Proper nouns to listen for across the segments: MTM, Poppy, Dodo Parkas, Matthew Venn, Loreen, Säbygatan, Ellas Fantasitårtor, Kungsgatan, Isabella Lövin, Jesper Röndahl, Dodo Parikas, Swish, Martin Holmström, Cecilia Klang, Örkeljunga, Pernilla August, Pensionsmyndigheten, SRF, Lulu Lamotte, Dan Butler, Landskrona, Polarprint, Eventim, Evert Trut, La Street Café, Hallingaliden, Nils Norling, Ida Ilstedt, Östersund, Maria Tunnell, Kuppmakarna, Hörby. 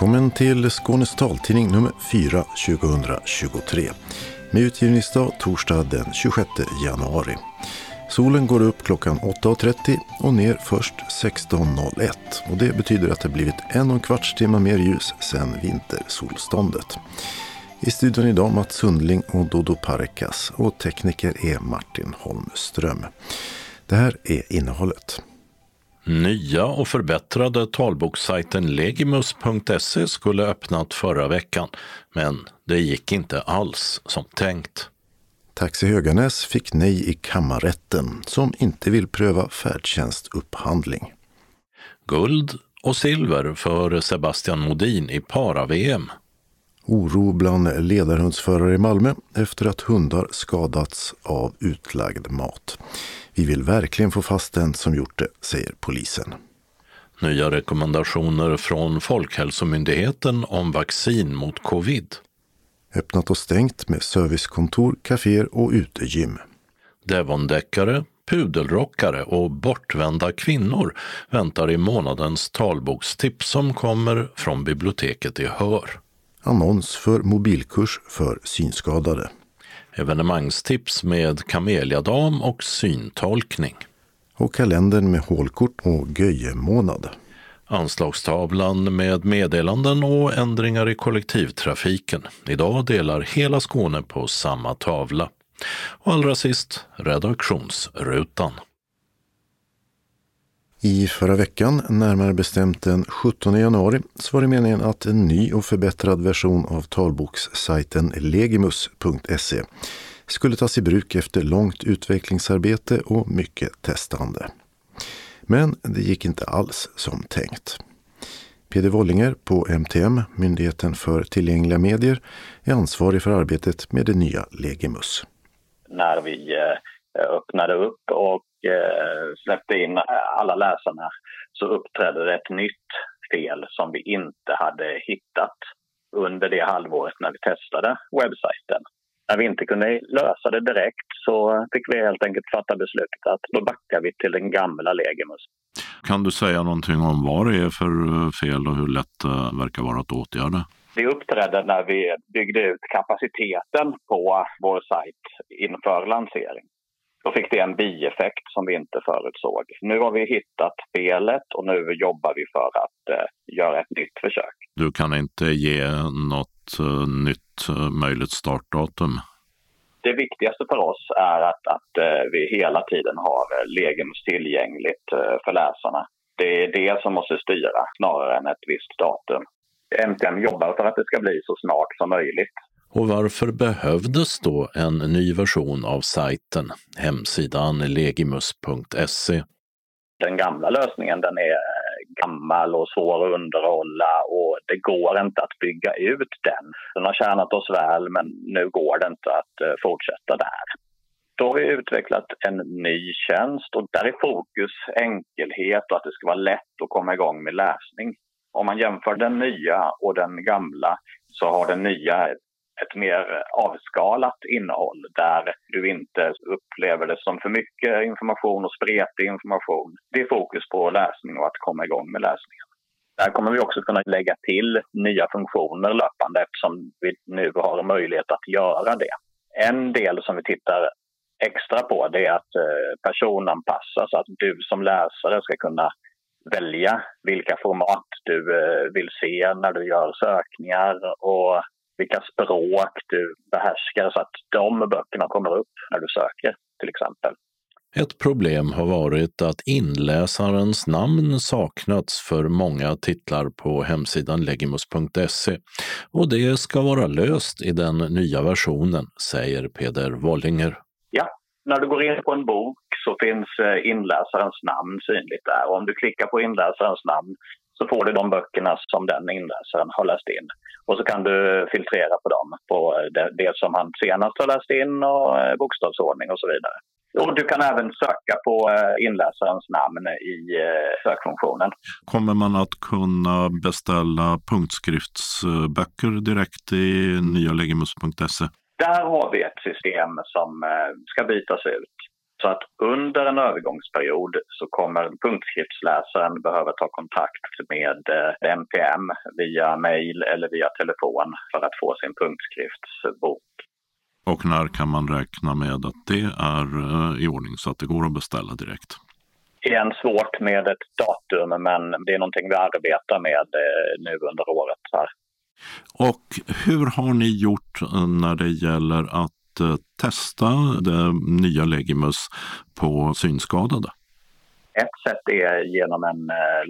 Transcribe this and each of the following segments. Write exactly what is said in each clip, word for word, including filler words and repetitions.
Välkommen till Skånes taltidning nummer fyra tjugohundratjugotre med utgivningsdag torsdag den tjugosjätte januari. Solen går upp klockan åtta och trettio och ner först sexton noll ett och det betyder att det blivit en och en kvarts timme mer ljus sedan vintersolståndet. I studion idag Mats Sundling och Dodo Parkas och tekniker är Martin Holmström. Det här är innehållet. Nya och förbättrade talbokssajten legimus punkt se skulle öppnat förra veckan, men det gick inte alls som tänkt. Taxi Höganäs fick nej i kammarrätten som inte vill pröva färdtjänstupphandling. Guld och silver för Sebastian Modin i para-V M. Oro bland ledarhundsförare i Malmö efter att hundar skadats av utlagd mat. Vi vill verkligen få fast den som gjort det, säger polisen. Nya rekommendationer från Folkhälsomyndigheten om vaccin mot covid. Öppnat och stängt med servicekontor, kaféer och utegym. Devondäckare, pudelrockare och bortvända kvinnor väntar i månadens talbokstips som kommer från biblioteket i Hör. Annons för mobilkurs för synskadade. Evenemangstips med kameliadam och syntolkning. Och kalendern med hålkort och göjemånad. Anslagstavlan med meddelanden och ändringar i kollektivtrafiken. Idag delar hela Skåne på samma tavla. Och allra sist, redaktionsrutan. I förra veckan, närmare bestämt den sjuttonde januari, så var det meningen att en ny och förbättrad version av talbokssajten legimus punkt se skulle tas i bruk efter långt utvecklingsarbete och mycket testande. Men det gick inte alls som tänkt. Peder Wollinger på M T M, Myndigheten för tillgängliga medier, är ansvarig för arbetet med det nya Legimus. När vi öppnade upp och släppte in alla läsarna så uppträdde det ett nytt fel som vi inte hade hittat under det halvåret när vi testade webbsajten. När vi inte kunde lösa det direkt så fick vi helt enkelt fatta beslutet att då backar vi till den gamla Legimus. Kan du säga någonting om vad det är för fel och hur lätt det verkar vara att åtgärda? Vi uppträdde när vi byggde ut kapaciteten på vår sajt inför lansering. Då fick det en bieffekt som vi inte förutsåg. Nu har vi hittat felet och nu jobbar vi för att eh, göra ett nytt försök. Du kan inte ge något eh, nytt eh, möjligt startdatum? Det viktigaste för oss är att, att eh, vi hela tiden har Legimus tillgängligt eh, för läsarna. Det är det som måste styra snarare än ett visst datum. M T M jobbar för att det ska bli så snart som möjligt. Och varför behövdes då en ny version av sajten, hemsidan legimus punkt se? Den gamla lösningen, den är gammal och svår att underhålla och det går inte att bygga ut den. Den har tjänat oss väl, men nu går det inte att fortsätta där. Då har vi utvecklat en ny tjänst och där är fokus enkelhet och att det ska vara lätt att komma igång med läsning. Om man jämför den nya och den gamla så har den nya ett mer avskalat innehåll där du inte upplever det som för mycket information och spretig information. Det är fokus på läsning och att komma igång med läsningen. Där kommer vi också kunna lägga till nya funktioner löpande eftersom vi nu har möjlighet att göra det. En del som vi tittar extra på det är att personanpassa så att du som läsare ska kunna välja vilka format du vill se när du gör sökningar och vilka språk du behärskar så att de böckerna kommer upp när du söker, till exempel. Ett problem har varit att inläsarens namn saknats för många titlar på hemsidan legimus punkt se. Och det ska vara löst i den nya versionen, säger Peder Wollinger. Ja, när du går in på en bok så finns inläsarens namn synligt där. Och om du klickar på inläsarens namn så får du de böckerna som den inläsaren har läst in. Och så kan du filtrera på dem, på det, det som han senast har läst in och bokstavsordning och så vidare. Och du kan även söka på inläsarens namn i sökfunktionen. Kommer man att kunna beställa punktskriftsböcker direkt i nya legimus punkt se? Där har vi ett system som ska bytas ut. Så att under en övergångsperiod så kommer punktskriftsläsaren behöva ta kontakt med M T M via mejl eller via telefon för att få sin punktskriftsbok. Och när kan man räkna med att det är i ordning så att det går att beställa direkt? Det är svårt med ett datum, men det är någonting vi arbetar med nu under året här. Och hur har ni gjort när det gäller att testa det nya Legimus på synskadade? Ett sätt är genom en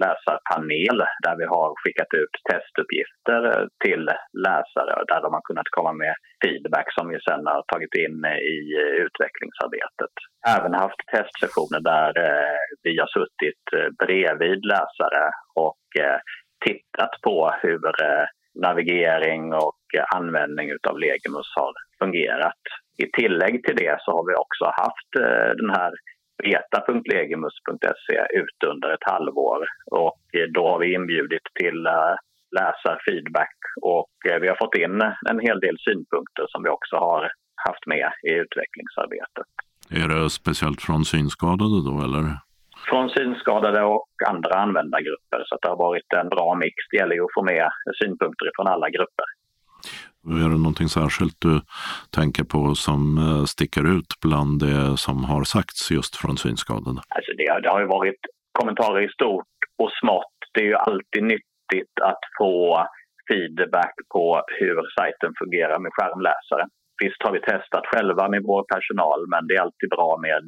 läsarpanel där vi har skickat ut testuppgifter till läsare där de har kunnat komma med feedback som vi sedan har tagit in i utvecklingsarbetet. Även haft testsessioner där vi har suttit bredvid läsare och tittat på hur navigering och användning av Legimus har fungerat. I tillägg till det så har vi också haft den här beta punkt legimus punkt se ut under ett halvår, och då har vi inbjudit till läsarfeedback och vi har fått in en hel del synpunkter som vi också har haft med i utvecklingsarbetet. Är det speciellt från synskadade då eller? Från synskadade och andra användargrupper, så att det har varit en bra mix. Det gäller ju att få med synpunkter från alla grupper. Är det någonting särskilt du tänker på som sticker ut bland det som har sagts just från synskadade? Alltså det, det har ju varit kommentarer i stort och smått. Det är ju alltid nyttigt att få feedback på hur sajten fungerar med skärmläsare. Visst har vi testat själva med vår personal, men det är alltid bra med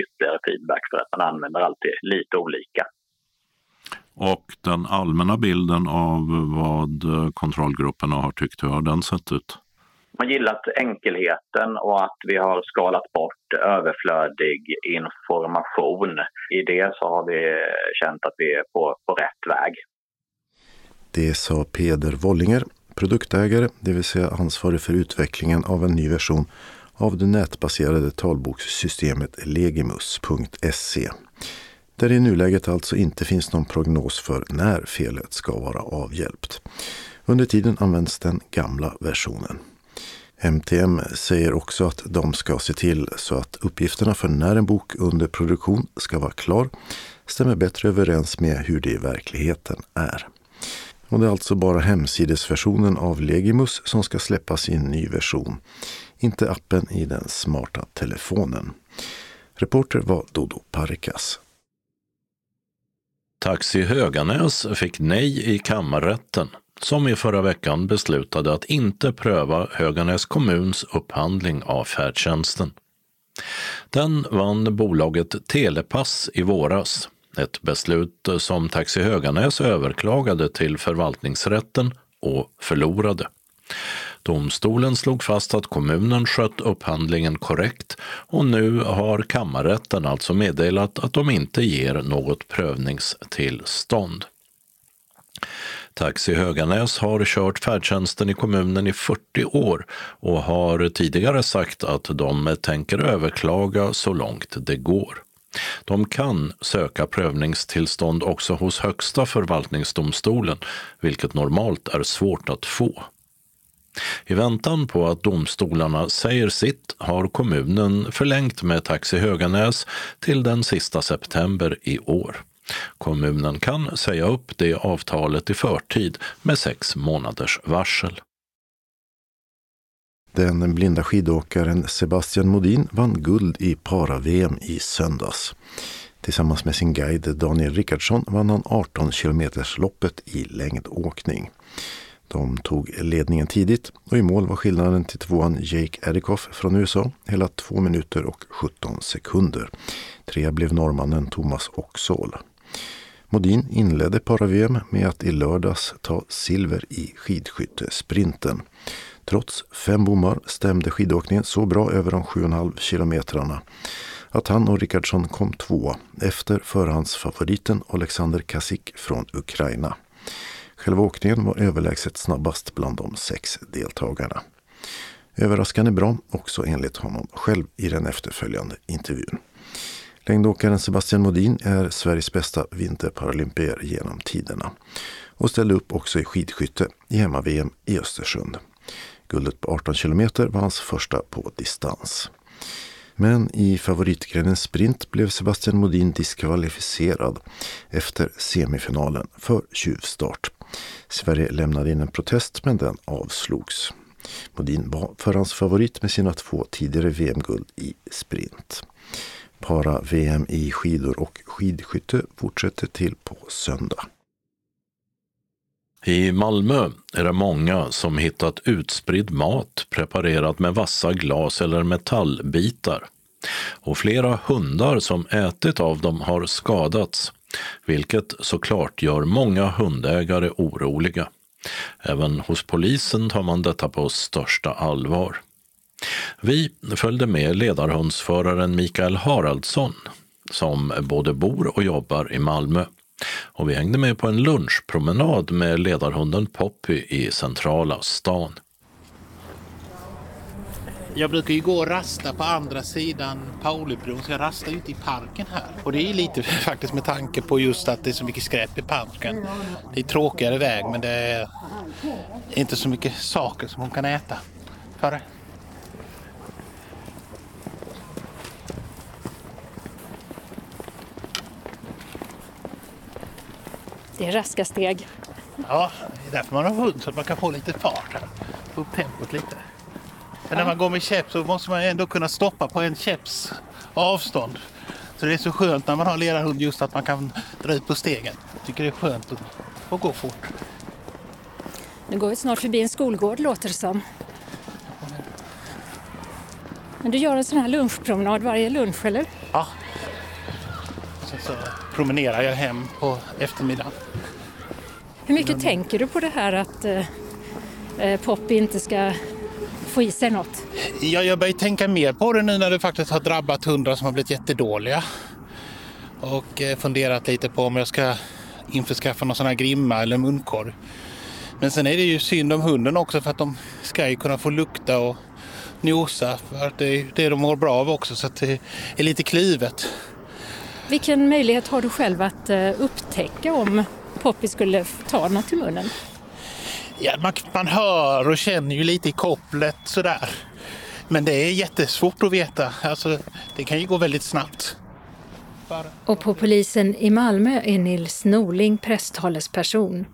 ytterligare feedback för att man använder alltid lite olika. Och den allmänna bilden av vad kontrollgrupperna har tyckt, hur har den sett ut? Man gillat enkelheten och att vi har skalat bort överflödig information. I det så har vi känt att vi är på, på rätt väg. Det sa Peder Wollinger, produktägare, det vill säga ansvarig för utvecklingen av en ny version av det nätbaserade talbokssystemet legimus punkt se. Där det i nuläget alltså inte finns någon prognos för när felet ska vara avhjälpt. Under tiden används den gamla versionen. M T M säger också att de ska se till så att uppgifterna för när en bok under produktion ska vara klar stämmer bättre överens med hur det i verkligheten är. Och det är alltså bara hemsidesversionen av Legimus som ska släppas i en ny version, inte appen i den smarta telefonen. Reporter var Dodo Parikas. Taxi Höganäs fick nej i kammarrätten, som i förra veckan beslutade att inte pröva Höganäs kommuns upphandling av färdtjänsten. Den vann bolaget Telepass i våras, ett beslut som Taxi Höganäs överklagade till förvaltningsrätten och förlorade. Domstolen slog fast att kommunen skött upphandlingen korrekt och nu har kammarrätten alltså meddelat att de inte ger något prövningstillstånd. Taxi Höganäs har kört färdtjänsten i kommunen i fyrtio år och har tidigare sagt att de tänker överklaga så långt det går. De kan söka prövningstillstånd också hos Högsta förvaltningsdomstolen, vilket normalt är svårt att få. I väntan på att domstolarna säger sitt har kommunen förlängt med Taxi Höganäs till den sista september i år. Kommunen kan säga upp det avtalet i förtid med sex månaders varsel. Den blinda skidåkaren Sebastian Modin vann guld i para-V M i söndags. Tillsammans med sin guide Daniel Rickardsson vann han arton kilometersloppet i längdåkning. De tog ledningen tidigt och i mål var skillnaden till tvåan Jake Ericoff från U S A hela två minuter och sjutton sekunder. Trea blev norrmannen Thomas Oxhall. Modin inledde para-V M med att i lördags ta silver i skidskyttesprinten. Trots fem bommar stämde skidåkningen så bra över de sju komma fem kilometrarna att han och Rickardsson kom tvåa efter förhandsfavoriten Alexander Kasik från Ukraina. Själva åkningen var överlägset snabbast bland de sex deltagarna. Överraskande bra också enligt honom själv i den efterföljande intervjun. Längdåkaren Sebastian Modin är Sveriges bästa vinterparalympier genom tiderna och ställde upp också i skidskytte i hemma-V M i Östersund. Guldet på arton kilometer var hans första på distans. Men i favoritgrenen sprint blev Sebastian Modin diskvalificerad efter semifinalen för tjuvstart. Sverige lämnade in en protest, men den avslogs. Modin var förhandsfavorit med sina två tidigare V M-guld i sprint. Para-V M i skidor och skidskytte fortsätter till på söndag. I Malmö är det många som hittat utspridd mat preparerat med vassa glas eller metallbitar. Och flera hundar som ätit av dem har skadats, vilket såklart gör många hundägare oroliga. Även hos polisen tar man detta på största allvar. Vi följde med ledarhundsföraren Mikael Haraldsson, som både bor och jobbar i Malmö. Och vi hängde med på en lunchpromenad med ledarhunden Poppy i centrala stan. Jag brukar ju gå och rasta på andra sidan Paulibron, så jag rastar ute i parken här. Och det är lite faktiskt med tanke på just att det är så mycket skräp i parken. Det är tråkigare väg, men det är inte så mycket saker som hon kan äta. Före. Det är raska steg. Ja, det är därför man har hund, så att man kan få lite fart här. Få upp tempot lite. Men när man går med käpp så måste man ändå kunna stoppa på en käpps avstånd. Så det är så skönt när man har en ledarhund just att man kan dra ut på stegen. Jag tycker det är skönt att, att gå fort. Nu går vi snart förbi en skolgård, låter det som. Men du gör en sån här lunchpromenad varje lunch, eller? Ja. Sen så promenerar jag hem på eftermiddagen. Hur mycket Men... tänker du på det här att eh, Poppy inte ska... få i sig något? Ja, jag börjar tänka mer på det nu när det faktiskt har drabbat hundar som har blivit jättedåliga. Och eh, funderat lite på om jag ska införskaffa någon sån här grimma eller munkorg. Men sen är det ju synd om hunden också, för att de ska ju kunna få lukta och nosa. För att det är det de mår bra av också, så att det är lite klivet. Vilken möjlighet har du själv att eh, upptäcka om Poppy skulle ta något i munnen? Ja, man, man hör och känner ju lite i kopplet sådär. Men det är jättesvårt att veta. Alltså, det kan ju gå väldigt snabbt. Och på polisen i Malmö är Nils Norling presstalesperson.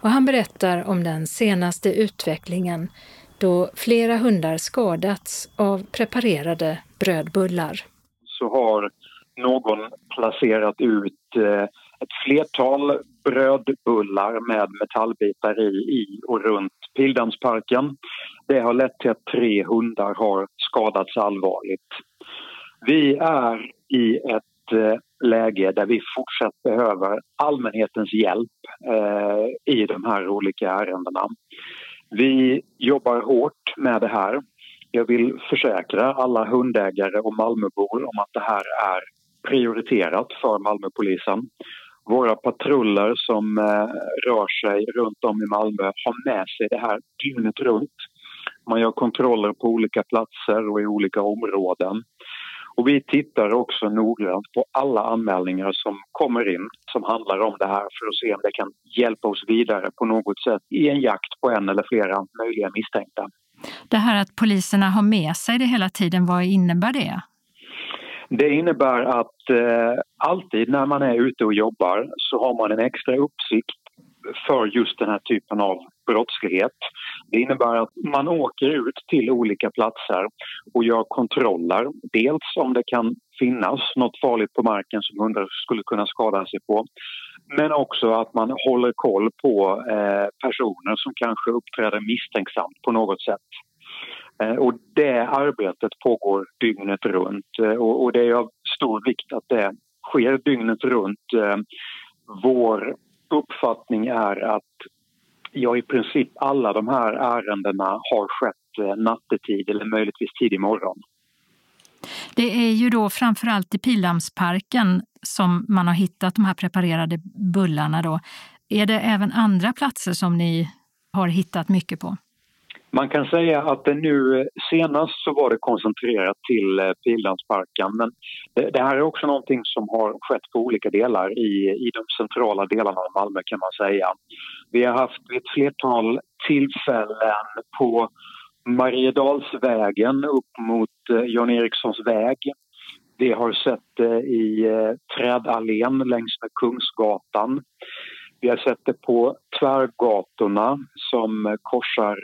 Och han berättar om den senaste utvecklingen då flera hundar skadats av preparerade brödbullar. Så har någon placerat ut... Eh, Ett flertal brödbullar med metallbitar i, i och runt Pildammsparken. Det har lett till att tre hundar har skadats allvarligt. Vi är i ett läge där vi fortsatt behöver allmänhetens hjälp eh, i de här olika ärendena. Vi jobbar hårt med det här. Jag vill försäkra alla hundägare och Malmöbor om att det här är prioriterat för Malmöpolisen. Våra patruller som eh, rör sig runt om i Malmö har med sig det här dygnet runt. Man gör kontroller på olika platser och i olika områden. Och vi tittar också noggrant på alla anmälningar som kommer in som handlar om det här, för att se om det kan hjälpa oss vidare på något sätt i en jakt på en eller flera möjliga misstänkta. Det här att poliserna har med sig det hela tiden, vad innebär det? Det innebär att eh, alltid när man är ute och jobbar så har man en extra uppsikt för just den här typen av brottslighet. Det innebär att man åker ut till olika platser och gör kontroller. Dels om det kan finnas något farligt på marken som hundar skulle kunna skada sig på. Men också att man håller koll på eh, personer som kanske uppträder misstänksamt på något sätt. Och det arbetet pågår dygnet runt, och det är av stor vikt att det sker dygnet runt. Vår uppfattning är att ja, i princip alla de här ärendena har skett nattetid eller möjligtvis tidig morgon. Det är ju då framförallt i Pildammsparken som man har hittat de här preparerade bullarna då. Är det även andra platser som ni har hittat mycket på? Man kan säga att det nu senast så var det koncentrerat till Pildammsparken, men det här är också någonting som har skett på olika delar i, i de centrala delarna av Malmö, kan man säga. Vi har haft ett flertal tillfällen på Mariedalsvägen upp mot Jon Erikssons väg. Vi har sett det i Trädallén längs med Kungsgatan. Vi har sett det på Tvärgatorna som korsar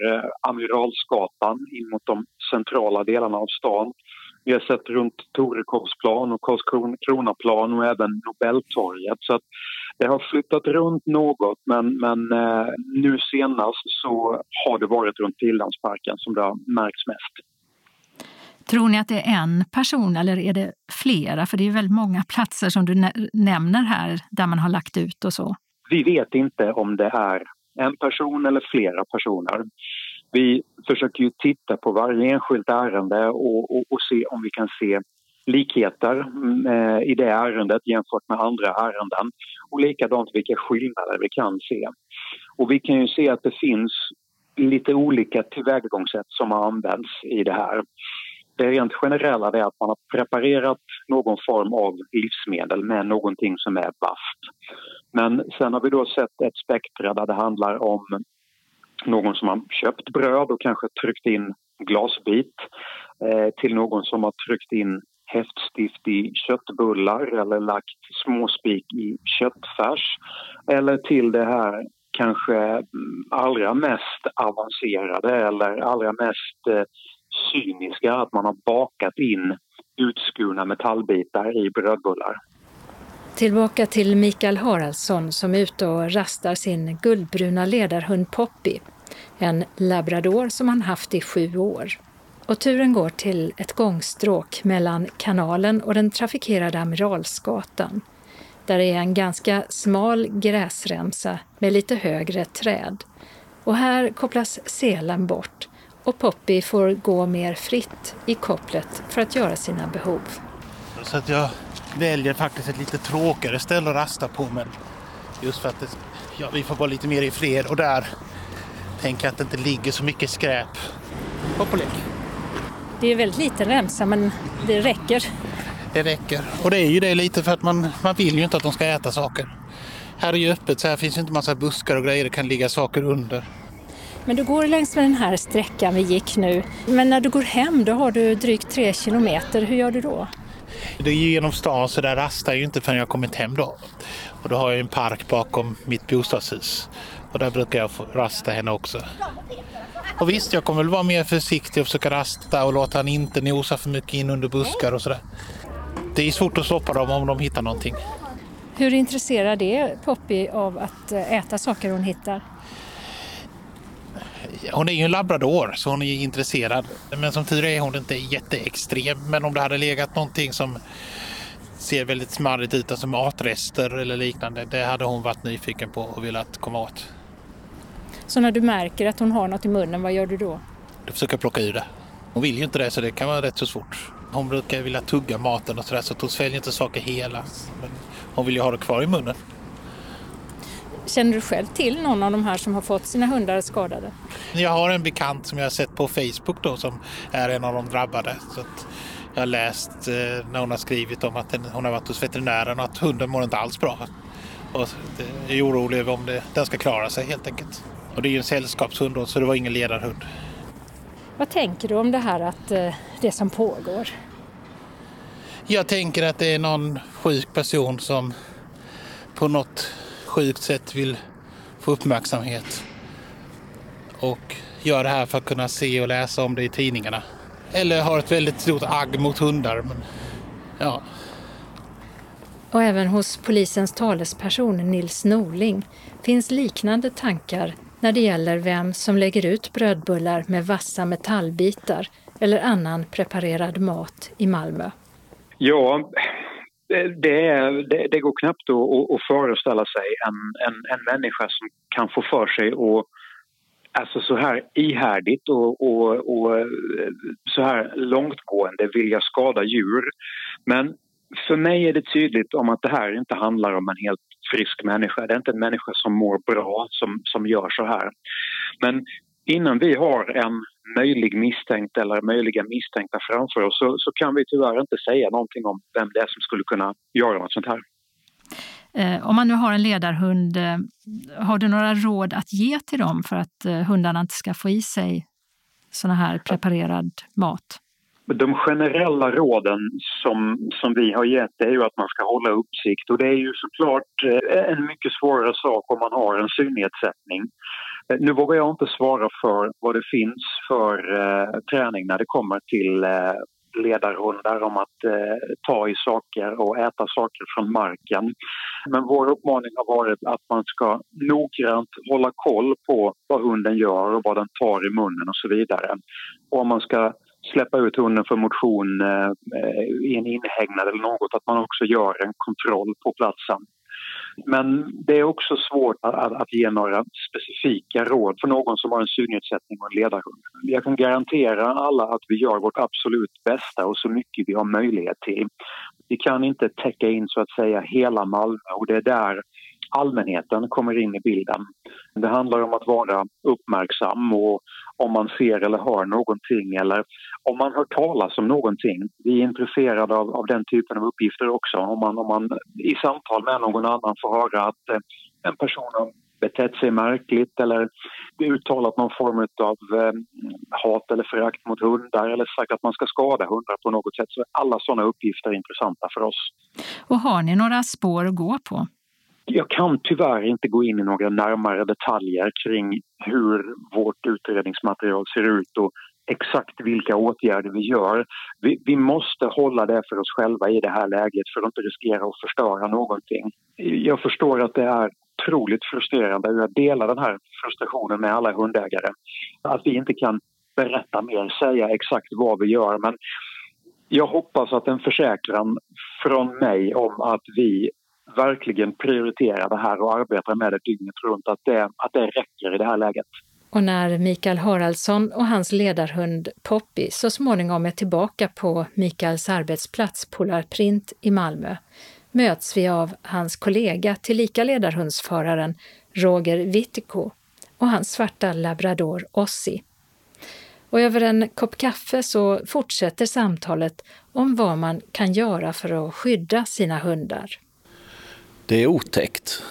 Amiralsgatan in mot de centrala delarna av stan. Vi har sett runt Torekorsplan och Karlskronaplan och även Nobeltorget. Så att det har flyttat runt något, men, men nu senast så har det varit runt Pildammsparken som det har märks mest. Tror ni att det är en person eller är det flera? För det är ju väldigt många platser som du nämner här där man har lagt ut och så. Vi vet inte om det är en person eller flera personer. Vi försöker ju titta på varje enskilt ärende och, och, och se om vi kan se likheter eh, i det ärendet jämfört med andra ärenden. Och likadant vilka skillnader vi kan se. Och vi kan ju se att det finns lite olika tillvägagångssätt som har använts i det här. Det rent generella är att man har preparerat någon form av livsmedel med någonting som är vasst. Men sen har vi då sett ett spektra där det handlar om någon som har köpt bröd och kanske tryckt in glasbit, eh, till någon som har tryckt in häftstift i köttbullar eller lagt småspik i köttfärs, eller till det här kanske allra mest avancerade eller allra mest eh, cyniska, att man har bakat in utskurna metallbitar i brödbullar. Tillbaka till Mikael Haraldsson som är ute och rastar sin guldbruna ledarhund Poppy, en labrador som han haft i sju år. Och turen går till ett gångstråk mellan kanalen och den trafikerade Amiralsgatan. Där är en ganska smal gräsremsa med lite högre träd. Och här kopplas selen bort och Poppy får gå mer fritt i kopplet för att göra sina behov. Så att jag väljer faktiskt ett lite tråkigare ställe att rasta på, men just för att det, ja, vi får vara lite mer i fred och där tänker att det inte ligger så mycket skräp. Hopp och lek. Det är väldigt liten remsa, men det räcker. Det räcker. Och det är ju det lite för att man, man vill ju inte att de ska äta saker. Här är ju öppet, så här finns ju inte massa buskar och grejer, det kan ligga saker under. Men du går längs med den här sträckan vi gick nu. Men när du går hem då har du drygt tre kilometer. Hur gör du då? Det är genom stan så där rastar jag ju inte förrän jag kommit hem då. Och då har jag en park bakom mitt bostadshus. Och där brukar jag få rasta henne också. Och visst, jag kommer väl vara mer försiktig och försöka rasta och låta han inte nosa för mycket in under buskar och sådär. Det är svårt att stoppa dem om de hittar någonting. Hur intresserad är Poppy av att äta saker hon hittar? Hon är ju en labrador så hon är ju intresserad. Men som tur är hon inte jätteextrem. Men om det hade legat någonting som ser väldigt smarrigt ut, alltså matrester eller liknande, det hade hon varit nyfiken på och velat komma åt. Så när du märker att hon har något i munnen, vad gör du då? Du försöker plocka ur det. Hon vill ju inte det så det kan vara rätt så svårt. Hon brukar vilja tugga maten och sådär så att hon sväljer inte saker hela. Men hon vill ju ha det kvar i munnen. Känner du själv till någon av de här som har fått sina hundar skadade? Jag har en bekant som jag har sett på Facebook då som är en av de drabbade. Så att jag har läst eh, när hon har skrivit om att hon har varit hos veterinären och att hunden mår inte alls bra. Och är orolig över om det, den ska klara sig helt enkelt. Och det är ju en sällskapshund då, så det var ingen ledarhund. Vad tänker du om det här att eh, det som pågår? Jag tänker att det är någon sjuk person som på något sjukt sätt vill få uppmärksamhet och gör det här för att kunna se och läsa om det i tidningarna. Eller har ett väldigt stort agg mot hundar. Men, ja. Och även hos polisens talesperson Nils Norling finns liknande tankar när det gäller vem som lägger ut brödbullar med vassa metallbitar eller annan preparerad mat i Malmö. Ja, Det, det, det går knappt att, att föreställa sig en, en, en människa som kan få för sig och, alltså så här ihärdigt och, och, och så här långtgående vilja skada djur. Men för mig är det tydligt om att det här inte handlar om en helt frisk människa. Det är inte en människa som mår bra som, som gör så här. Men innan vi har en möjlig misstänkt eller möjliga misstänkta framför oss så, så kan vi tyvärr inte säga någonting om vem det är som skulle kunna göra något sånt här. Eh, om man nu har en ledarhund, eh, har du några råd att ge till dem för att eh, hundarna inte ska få i sig såna här preparerad mat? De generella råden som, som vi har gett är ju att man ska hålla uppsikt, och det är ju såklart en mycket svårare sak om man har en synnedsättning. Nu vågar jag inte svara för vad det finns för eh, träning när det kommer till eh, ledarrundar om att eh, ta i saker och äta saker från marken. Men vår uppmaning har varit att man ska noggrant hålla koll på vad hunden gör och vad den tar i munnen och så vidare. Och om man ska släppa ut hunden för motion eh, i en inhägnad eller något, att man också gör en kontroll på platsen. Men det är också svårt att, att ge några specifika råd för någon som har en synnedsättning och en ledarhund. Jag kan garantera alla att vi gör vårt absolut bästa och så mycket vi har möjlighet till. Vi kan inte täcka in så att säga hela Malmö, och det är där allmänheten kommer in i bilden. Det handlar om att vara uppmärksam, och om man ser eller hör någonting eller om man hör talas om någonting. Vi är intresserade av, av den typen av uppgifter också. Om man, om man i samtal med någon annan får höra att en person har betett sig märkligt eller uttalat någon form av eh, hat eller förakt mot hundar eller sagt att man ska skada hundar på något sätt, så alla sådana uppgifter är intressanta för oss. Och har ni några spår att gå på? Jag kan tyvärr inte gå in i några närmare detaljer kring hur vårt utredningsmaterial ser ut och exakt vilka åtgärder vi gör. Vi, vi måste hålla det för oss själva i det här läget för att inte riskera att förstöra någonting. Jag förstår att det är otroligt frustrerande, och jag delar den här frustrationen med alla hundägare. Att vi inte kan berätta mer, säga exakt vad vi gör, men jag hoppas att en försäkran från mig om att vi verkligen prioritera det här och arbeta med det dygnet runt, att det, att det räcker i det här läget. Och när Mikael Haraldsson och hans ledarhund Poppy så småningom är tillbaka på Mikaels arbetsplats Polarprint i Malmö, möts vi av hans kollega tillika ledarhundsföraren Roger Wittiko och hans svarta labrador Ossi. Och över en kopp kaffe så fortsätter samtalet om vad man kan göra för att skydda sina hundar. Det är otäckt.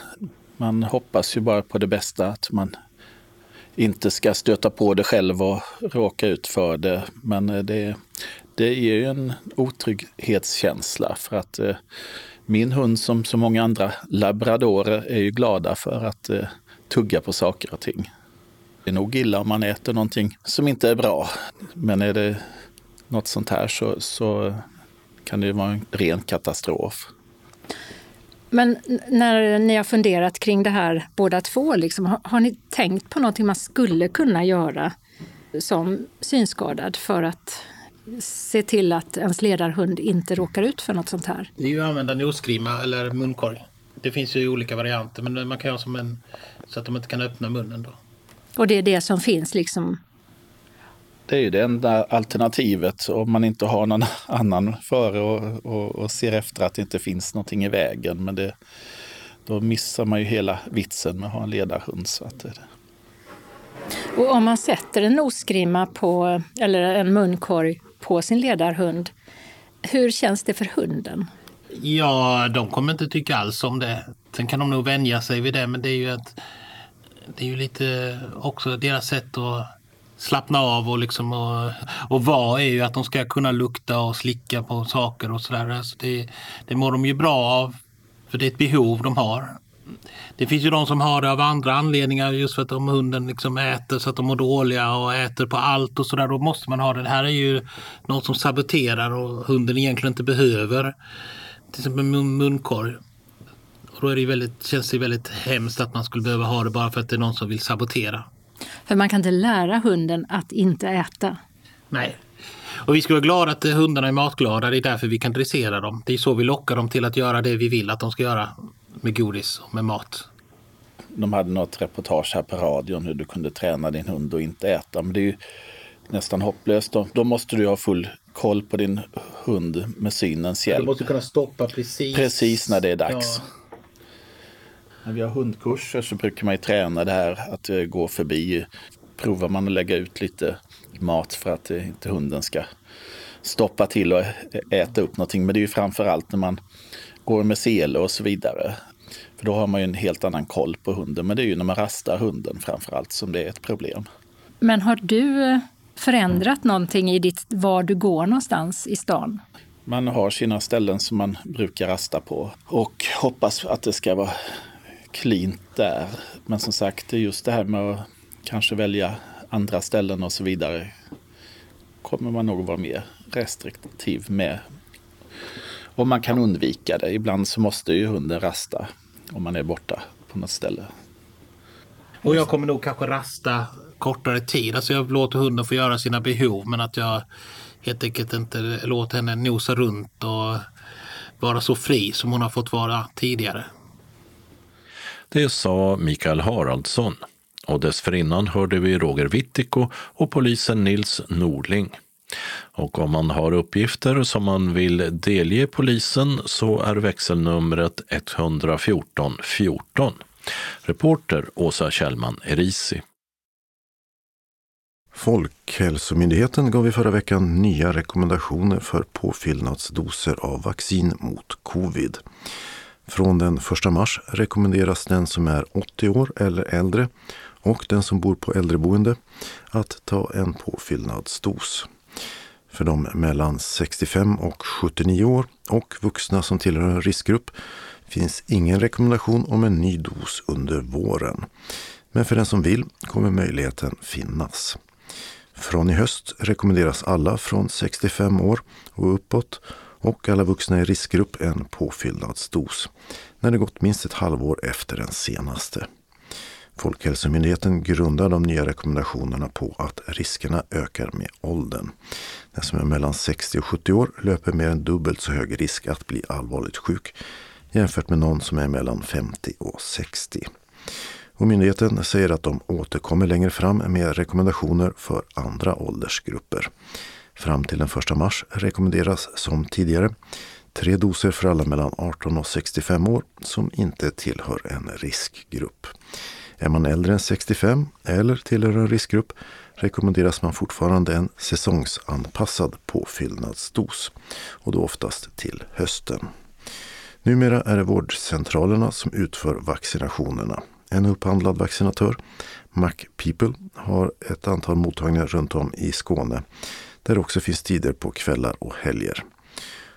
Man hoppas ju bara på det bästa, att man inte ska stöta på det själv och råka ut för det. Men det, det ger ju en otrygghetskänsla, för att eh, min hund som så många andra labradorer är ju glada för att eh, tugga på saker och ting. Det är nog illa om man äter någonting som inte är bra. Men är det något sånt här så, så kan det ju vara en ren katastrof. Men när ni har funderat kring det här båda två, liksom, har, har ni tänkt på någonting man skulle kunna göra som synskadad för att se till att ens ledarhund inte råkar ut för något sånt här? Det är ju att använda nosgrimma eller munkorg. Det finns ju olika varianter, men man kan göra som en, så att de inte kan öppna munnen då. Och det är det som finns liksom? Det är ju det enda alternativet om man inte har någon annan före och, och, och ser efter att det inte finns någonting i vägen. Men det, då missar man ju hela vitsen med att ha en ledarhund. Så att det är det. Och om man sätter en nosgrimma på, eller en munkorg på sin ledarhund, hur känns det för hunden? Ja, de kommer inte tycka alls om det. Sen kan de nog vänja sig vid det, men det är ju, att, det är ju lite också deras sätt att slappna av och liksom och, och vad är ju att de ska kunna lukta och slicka på saker och sådär. Alltså det, det mår de ju bra av, för det är ett behov de har. Det finns ju de som har det av andra anledningar, just för att om hunden liksom äter så att de mår dåliga och äter på allt och sådär, då måste man ha det. Det här är ju något som saboterar och hunden egentligen inte behöver. Till exempel munkorg. Och då är det ju väldigt, känns det väldigt hemskt att man skulle behöva ha det bara för att det är någon som vill sabotera. För man kan inte lära hunden att inte äta. Nej. Och vi ska vara glada att hundarna är matglada. Det är därför vi kan dressera dem. Det är så vi lockar dem till att göra det vi vill att de ska göra med godis och med mat. De hade något reportage här på radion hur du kunde träna din hund och inte äta. Men det är ju nästan hopplöst. Då, då måste du ha full koll på din hund med synens hjälp. Du måste kunna stoppa precis, precis när det är dags. Ja. När vi har hundkurser så brukar man ju träna det här att gå förbi. Provar man att lägga ut lite mat för att inte hunden ska stoppa till och äta upp någonting. Men det är ju framförallt när man går med sele och så vidare. För då har man ju en helt annan koll på hunden. Men det är ju när man rastar hunden framförallt som det är ett problem. Men har du förändrat någonting i ditt, var du går någonstans i stan? Man har sina ställen som man brukar rasta på och hoppas att det ska vara klint där. Men som sagt, just det här med att kanske välja andra ställen och så vidare kommer man nog vara mer restriktiv med. Och man kan undvika det. Ibland så måste ju hunden rasta om man är borta på något ställe. Och jag kommer nog kanske rasta kortare tid. Alltså jag låter hunden få göra sina behov, men att jag helt enkelt inte låter henne nosa runt och vara så fri som hon har fått vara tidigare. Det sa Mikael Haraldsson. Och dessförinnan hörde vi Roger Wittiko och polisen Nils Norling. Och om man har uppgifter som man vill delge polisen så är växelnumret ett ett fyra fjorton. Reporter Åsa Kjellman Erisi. Folkhälsomyndigheten gav i förra veckan nya rekommendationer för påfyllnadsdoser av vaccin mot covid. Från den första mars rekommenderas den som är åttio år eller äldre och den som bor på äldreboende att ta en påfyllnadsdos. För de mellan sextiofem och sjuttionio år och vuxna som tillhör en riskgrupp finns ingen rekommendation om en ny dos under våren. Men för den som vill kommer möjligheten finnas. Från i höst rekommenderas alla från sextiofem år och uppåt och alla vuxna i riskgrupp en påfyllnadsdos när det gått minst ett halvår efter den senaste. Folkhälsomyndigheten grundar de nya rekommendationerna på att riskerna ökar med åldern. Den som är mellan sextio och sjuttio år löper mer än dubbelt så hög risk att bli allvarligt sjuk jämfört med någon som är mellan femtio och sextio. Och myndigheten säger att de återkommer längre fram med rekommendationer för andra åldersgrupper. Fram till den första mars rekommenderas som tidigare tre doser för alla mellan arton och sextiofem år som inte tillhör en riskgrupp. Är man äldre än sextiofem eller tillhör en riskgrupp rekommenderas man fortfarande en säsongsanpassad påfyllnadsdos och då oftast till hösten. Numera är det vårdcentralerna som utför vaccinationerna. En upphandlad vaccinatör, Mac People, har ett antal mottagningar runt om i Skåne där också finns tider på kvällar och helger.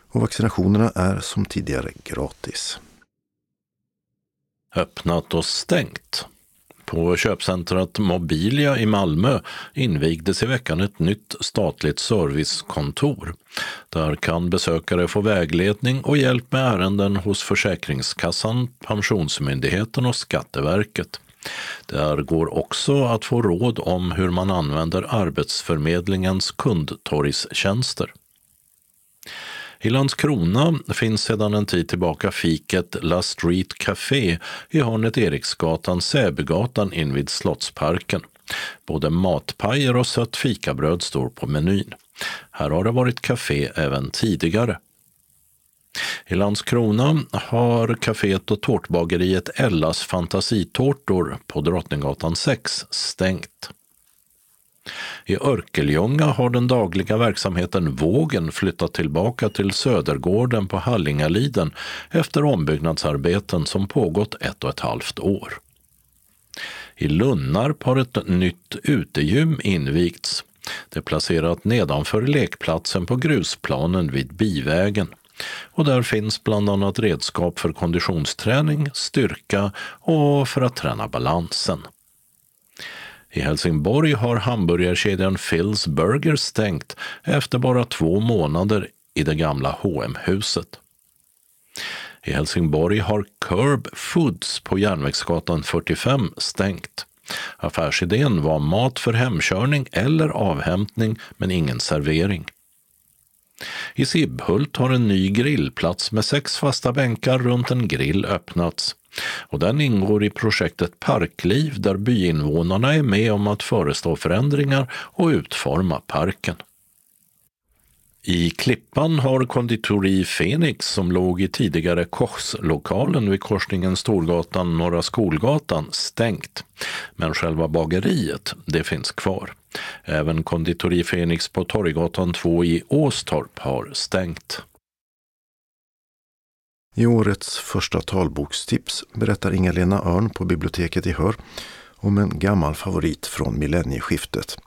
Och vaccinationerna är som tidigare gratis. Öppnat och stängt. På köpcentret Mobilia i Malmö invigdes i veckan ett nytt statligt servicekontor. Där kan besökare få vägledning och hjälp med ärenden hos Försäkringskassan, Pensionsmyndigheten och Skatteverket. Där går också att få råd om hur man använder Arbetsförmedlingens kundtorgstjänster. I Landskrona finns sedan en tid tillbaka fiket La Street Café i hörnet Eriksgatan, Säbygatan invid Slottsparken. Både matpajer och sött fikabröd står på menyn. Här har det varit café även tidigare. I Landskrona har kaféet och tårtbageriet Ellas fantasitårtor på Drottninggatan sex stängt. I Örkeljunga har den dagliga verksamheten Vågen flyttat tillbaka till Södergården på Hallingaliden efter ombyggnadsarbeten som pågått ett och ett halvt år. I Lunnarp har ett nytt utegym invigts. Det placerat nedanför lekplatsen på grusplanen vid Bivägen. Och där finns bland annat redskap för konditionsträning, styrka och för att träna balansen. I Helsingborg har hamburgerkedjan Phil's Burger stängt efter bara två månader i det gamla H M-huset. I Helsingborg har Curb Foods på Järnvägsgatan fyrtiofem stängt. Affärsidén var mat för hemkörning eller avhämtning, men ingen servering. I Sibbhult har en ny grillplats med sex fasta bänkar runt en grill öppnats. Och den ingår i projektet Parkliv där byinvånarna är med om att förestå förändringar och utforma parken. I Klippan har konditori Fenix som låg i tidigare kochslokalen vid korsningen Storgatan Norra Skolgatan stängt. Men själva bageriet, det finns kvar. Även konditori Fenix på Torggatan två i Åstorp har stängt. I årets första talbokstips berättar Inga-Lena Örn på biblioteket i Hör om en gammal favorit från millennieskiftet,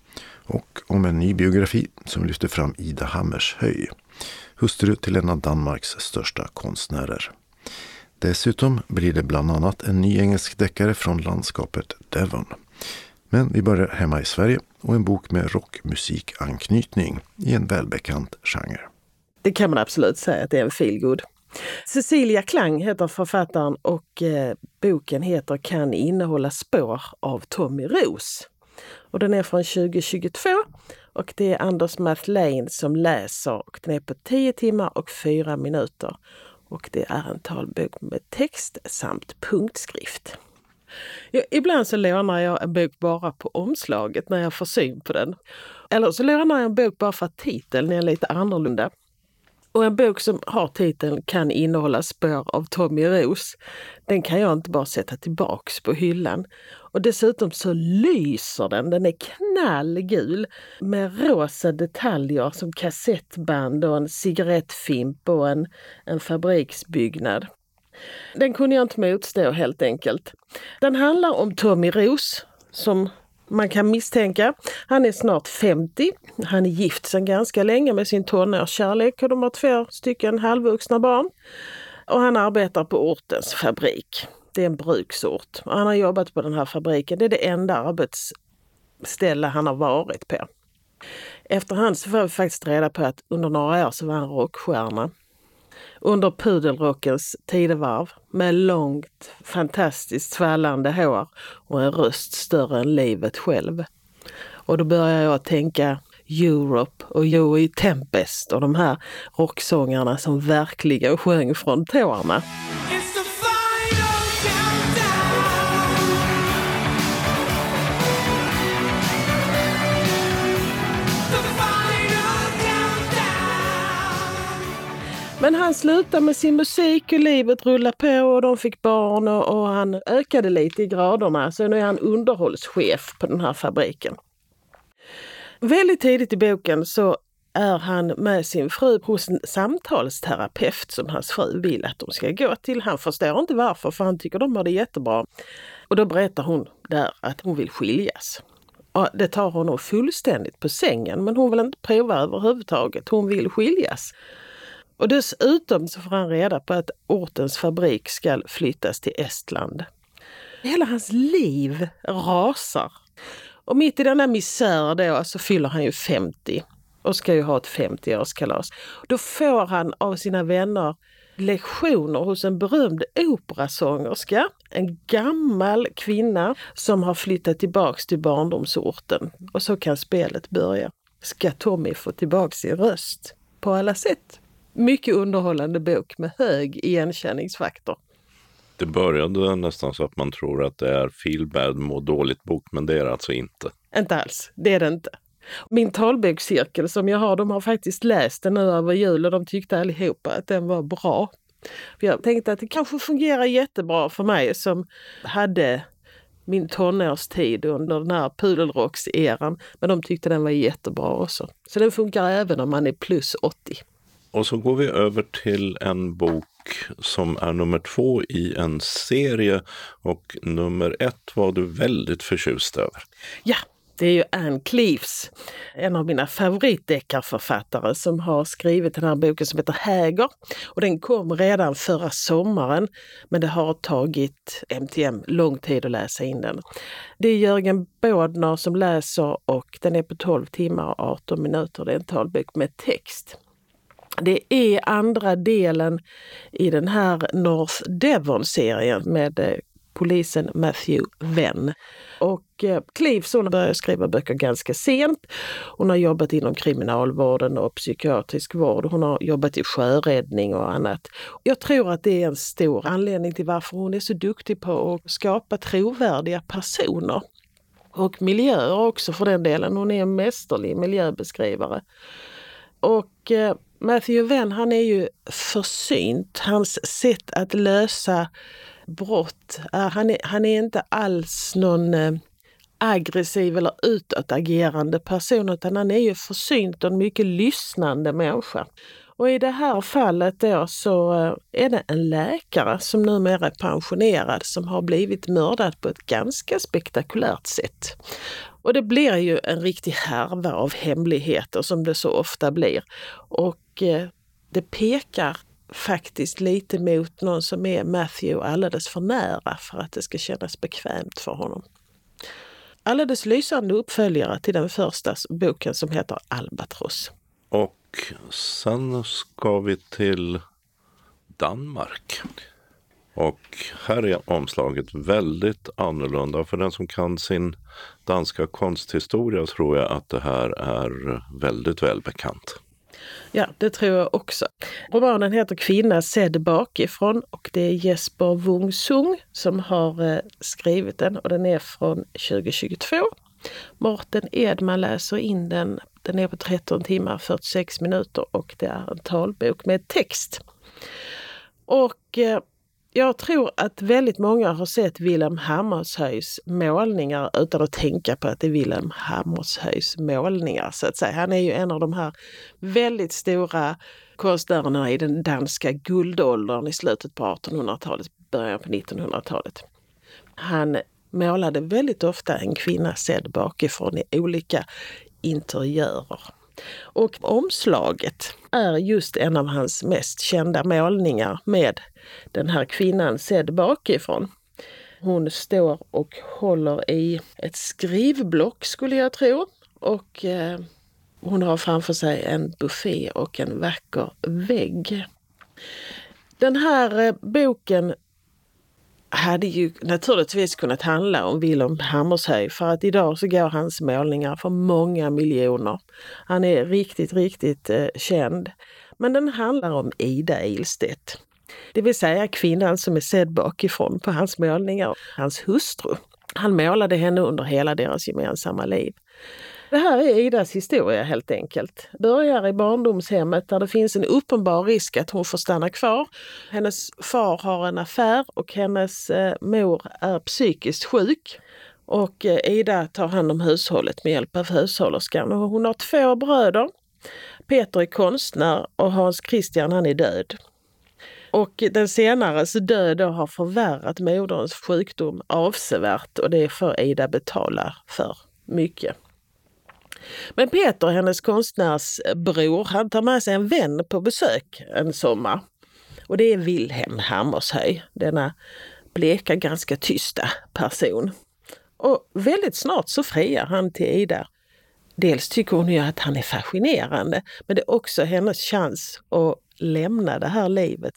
och om en ny biografi som lyfter fram Ida Hammershöj, hustru till en av Danmarks största konstnärer. Dessutom blir det bland annat en ny engelsk deckare från landskapet Devon. Men vi börjar hemma i Sverige och en bok med rockmusikanknytning i en välbekant genre. Det kan man absolut säga att det är en feelgood. Cecilia Klang heter författaren och eh, boken heter Kan innehålla spår av Tommy Rose. Och den är från tjugo tjugotvå och det är Anders Mathlein som läser och den är på tio timmar och fyra minuter. Och det är en talbok med text samt punktskrift. Jag, ibland så lånar jag en bok bara på omslaget när jag får syn på den. Eller så lånar jag en bok bara för att titeln är lite annorlunda. Och en bok som har titeln Kan innehålla spår av Tommy Rose, den kan jag inte bara sätta tillbaks på hyllan. Och dessutom så lyser den, den är knallgul med rosa detaljer som kassettband och en cigarettfimp och en, en fabriksbyggnad. Den kunde jag inte motstå helt enkelt. Den handlar om Tommy Rose som man kan misstänka. Han är snart femtio. Han är gift sedan ganska länge med sin tonårskärlek och de har två stycken halvvuxna barn. Och han arbetar på ortens fabrik. Det är en bruksort. Och han har jobbat på den här fabriken. Det är det enda arbetsställe han har varit på. Efterhand så får vi faktiskt reda på att under några år så var han rockstjärna. Under pudelrockens tidevarv med långt, fantastiskt svallande hår och en röst större än livet själv. Och då börjar jag tänka Europe och Joey Tempest och de här rocksångarna som verkligen sjöng från tårna. Men han slutade med sin musik och livet rullade på och de fick barn och, och han ökade lite i graderna. Så nu är han underhållschef på den här fabriken. Väldigt tidigt i boken så är han med sin fru hos en samtalsterapeut som hans fru vill att de ska gå till. Han förstår inte varför, för han tycker de har det jättebra. Och då berättar hon där att hon vill skiljas. Och det tar honom fullständigt på sängen, men hon vill inte prova överhuvudtaget. Hon vill skiljas. Och dessutom så får han reda på att ortens fabrik ska flyttas till Estland. Hela hans liv rasar. Och mitt i denna misär då så fyller han ju femtio och ska ju ha ett femtioårskalas. Då får han av sina vänner lektioner hos en berömd operasångerska. En gammal kvinna som har flyttat tillbaka till barndomsorten. Och så kan spelet börja. Ska Tommy få tillbaka sin röst på alla sätt? Mycket underhållande bok med hög igenkänningsfaktor. Det började nästan så att man tror att det är feel bad, må dåligt bok, men det är alltså inte. Inte alls, det är det inte. Min talbokscirkel som jag har, de har faktiskt läst den nu över jul och de tyckte allihopa att den var bra. Jag tänkte att det kanske fungerar jättebra för mig som hade min tonårstid under den här pudelrockseran, men de tyckte den var jättebra också. Så den funkar även om man är plus åttio. Och så går vi över till en bok som är nummer två i en serie och nummer ett var du väldigt förtjust över. Ja, det är ju Ann Cleaves, en av mina favoritdeckarförfattare som har skrivit den här boken som heter Häger. Och den kom redan förra sommaren, men det har tagit M T M lång tid att läsa in den. Det är Jörgen Bådner som läser och den är på tolv timmar och arton minuter. Det är en talbok med text. Det är andra delen i den här North Devon-serien med polisen Matthew Venn. Och Cleaves började skriva böcker ganska sent. Hon har jobbat inom kriminalvården och psykiatrisk vård. Hon har jobbat i sjöräddning och annat. Jag tror att det är en stor anledning till varför hon är så duktig på att skapa trovärdiga personer. Och miljöer också för den delen. Hon är en mästerlig miljöbeskrivare. Och Matthew Venn, han är ju försynt. Hans sätt att lösa brott, han är, han är inte alls någon aggressiv eller utåtagerande person utan han är ju försynt och en mycket lyssnande människa. Och i det här fallet då så är det en läkare som numera är pensionerad som har blivit mördad på ett ganska spektakulärt sätt. Och det blir ju en riktig härva av hemligheter som det så ofta blir. Och eh, det pekar faktiskt lite mot någon som är Matthew alldeles för nära för att det ska kännas bekvämt för honom. Alldeles lysande uppföljare till den första boken som heter Albatross. Och sen ska vi till Danmark. Och här är omslaget väldigt annorlunda. För den som kan sin danska konsthistoria tror jag att det här är väldigt välbekant. Ja, det tror jag också. Romanen heter Kvinna sedd bakifrån och det är Jesper Wung-Sung som har skrivit den och den är från tjugo tjugotvå. Morten Edman läser in den. Den är på tretton timmar fyrtiosex minuter och det är en talbok med text. Och jag tror att väldigt många har sett Wilhelm Hammershøis målningar utan att tänka på att det är Wilhelm Hammershøis målningar så att säga. Han är ju en av de här väldigt stora konstnärerna i den danska guldåldern i slutet på artonhundratalet, början på nittonhundratalet. Han målade väldigt ofta en kvinna sedd bakifrån i olika interiörer. Och omslaget är just en av hans mest kända målningar med den här kvinnan sedd bakifrån. Hon står och håller i ett skrivblock skulle jag tro och eh, hon har framför sig en buffé och en vacker vägg. Den här eh, boken hade ju naturligtvis kunnat handla om Wilhelm Hammershøi för att idag så går hans målningar för många miljoner. Han är riktigt, riktigt eh, känd. Men den handlar om Ida Ilstedt. Det vill säga kvinnan som är sedd bakifrån på hans målningar, hans hustru. Han målade henne under hela deras gemensamma liv. Det här är Idas historia helt enkelt. Börjar i barndomshemmet där det finns en uppenbar risk att hon får stanna kvar. Hennes far har en affär och hennes eh, mor är psykiskt sjuk. Och eh, Ida tar hand om hushållet med hjälp av hushållerskan. Och hon har två bröder. Peter är konstnär och Hans Christian han är död. Och den senares död har förvärrat moderns sjukdom avsevärt och det får Ida betala för mycket. Men Peter, hennes konstnärsbror, han tar med sig en vän på besök en sommar. Och det är Wilhelm Hammershøi, denna bleka, ganska tysta person. Och väldigt snart så friar han till Ida. Dels tycker hon ju att han är fascinerande, men det är också hennes chans att lämna det här livet.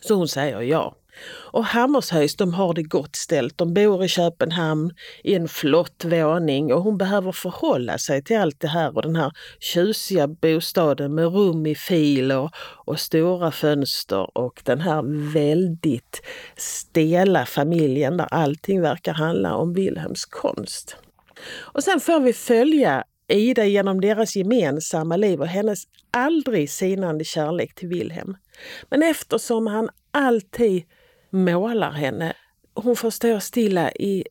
Så hon säger ja. Och Hammershøis, de har det gott ställt. De bor i Köpenhamn i en flott våning och hon behöver förhålla sig till allt det här och den här tjusiga bostaden med rum i filer och stora fönster och den här väldigt stela familjen där allting verkar handla om Wilhelms konst. Och sen får vi följa Ida genom deras gemensamma liv och hennes aldrig sinande kärlek till Wilhelm. Men eftersom han alltid målar henne, hon får stå stilla i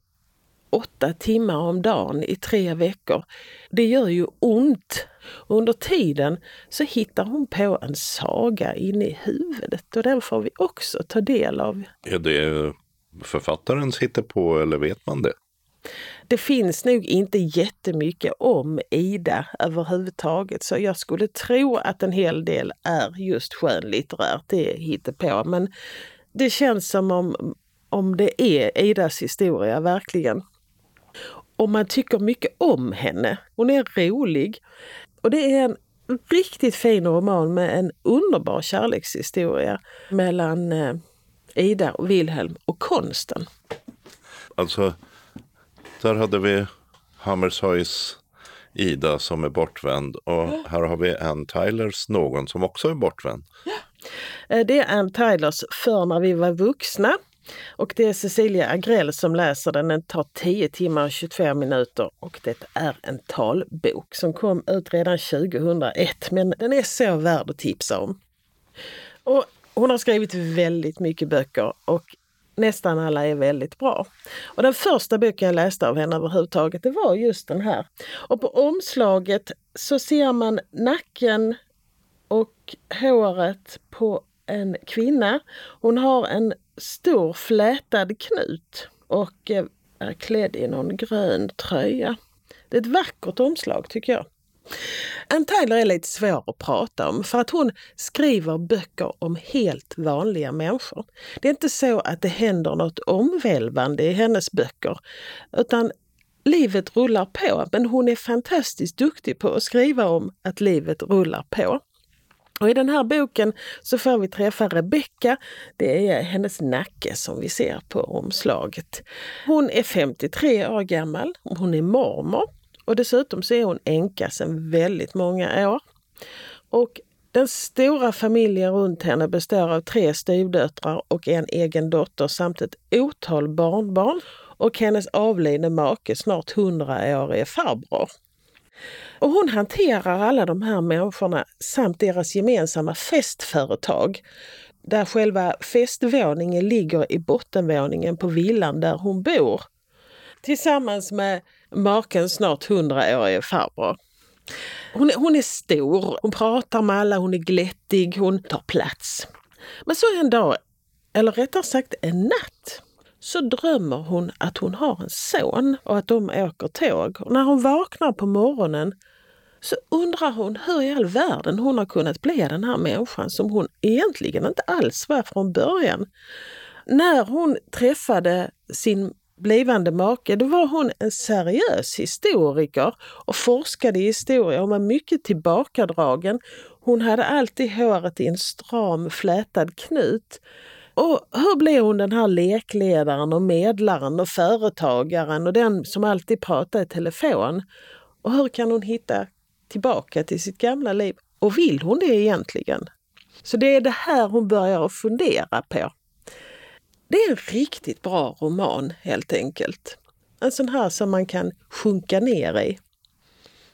åtta timmar om dagen i tre veckor. Det gör ju ont. Och under tiden så hittar hon på en saga inne i huvudet och den får vi också ta del av. Är det författaren sitter på eller vet man det? Det finns nog inte jättemycket om Ida överhuvudtaget så jag skulle tro att en hel del är just skönlitterärt, det hittar på. Men det känns som om, om det är Idas historia verkligen. Och man tycker mycket om henne. Hon är rolig och det är en riktigt fin roman med en underbar kärlekshistoria mellan Ida och Wilhelm och konsten. Alltså... Där hade vi Hammershøis Ida som är bortvänd och här har vi Ann Tylers någon som också är bortvänd. Det är Ann Tylers För när vi var vuxna och det är Cecilia Agrell som läser den. Den tar tio timmar och tjugofem minuter och det är en talbok som kom ut redan tjugohundraett men den är så värd att tipsa om. Och hon har skrivit väldigt mycket böcker och nästan alla är väldigt bra. Och den första boken jag läste av henne överhuvudtaget, det var just den här. Och på omslaget så ser man nacken och håret på en kvinna. Hon har en stor flätad knut och är klädd i någon grön tröja. Det är ett vackert omslag tycker jag. Ann Tyler är lite svår att prata om för att hon skriver böcker om helt vanliga människor. Det är inte så att det händer något omvälvande i hennes böcker utan livet rullar på, men hon är fantastiskt duktig på att skriva om att livet rullar på. Och i den här boken så får vi träffa Rebecca. Det är hennes nacke som vi ser på omslaget. Hon är femtiotre år gammal, hon är mormor och dessutom så är hon änka sedan väldigt många år. Och den stora familjen runt henne består av tre styvdöttrar och en egen dotter samt ett otal barnbarn och hennes avlidne make, snart hundraårig farbror. Och hon hanterar alla de här människorna samt deras gemensamma festföretag där själva festvåningen ligger i bottenvåningen på villan där hon bor tillsammans med makens snart hundraårig farbror. Hon är, hon är stor, hon pratar med alla, hon är glättig, hon tar plats. Men så en dag, eller rättare sagt en natt, så drömmer hon att hon har en son och att de åker tåg. Och när hon vaknar på morgonen så undrar hon hur i all världen hon har kunnat bli den här människan som hon egentligen inte alls var från början. När hon träffade sin blivande make, då var hon en seriös historiker och forskade i historia och var mycket tillbakadragen. Hon hade alltid håret i en stram flätad knut. Och hur blev hon den här lekledaren och medlaren och företagaren och den som alltid pratar i telefon? Och hur kan hon hitta tillbaka till sitt gamla liv? Och vill hon det egentligen? Så det är det här hon börjar att fundera på. Det är en riktigt bra roman helt enkelt. En sån här som man kan sjunka ner i.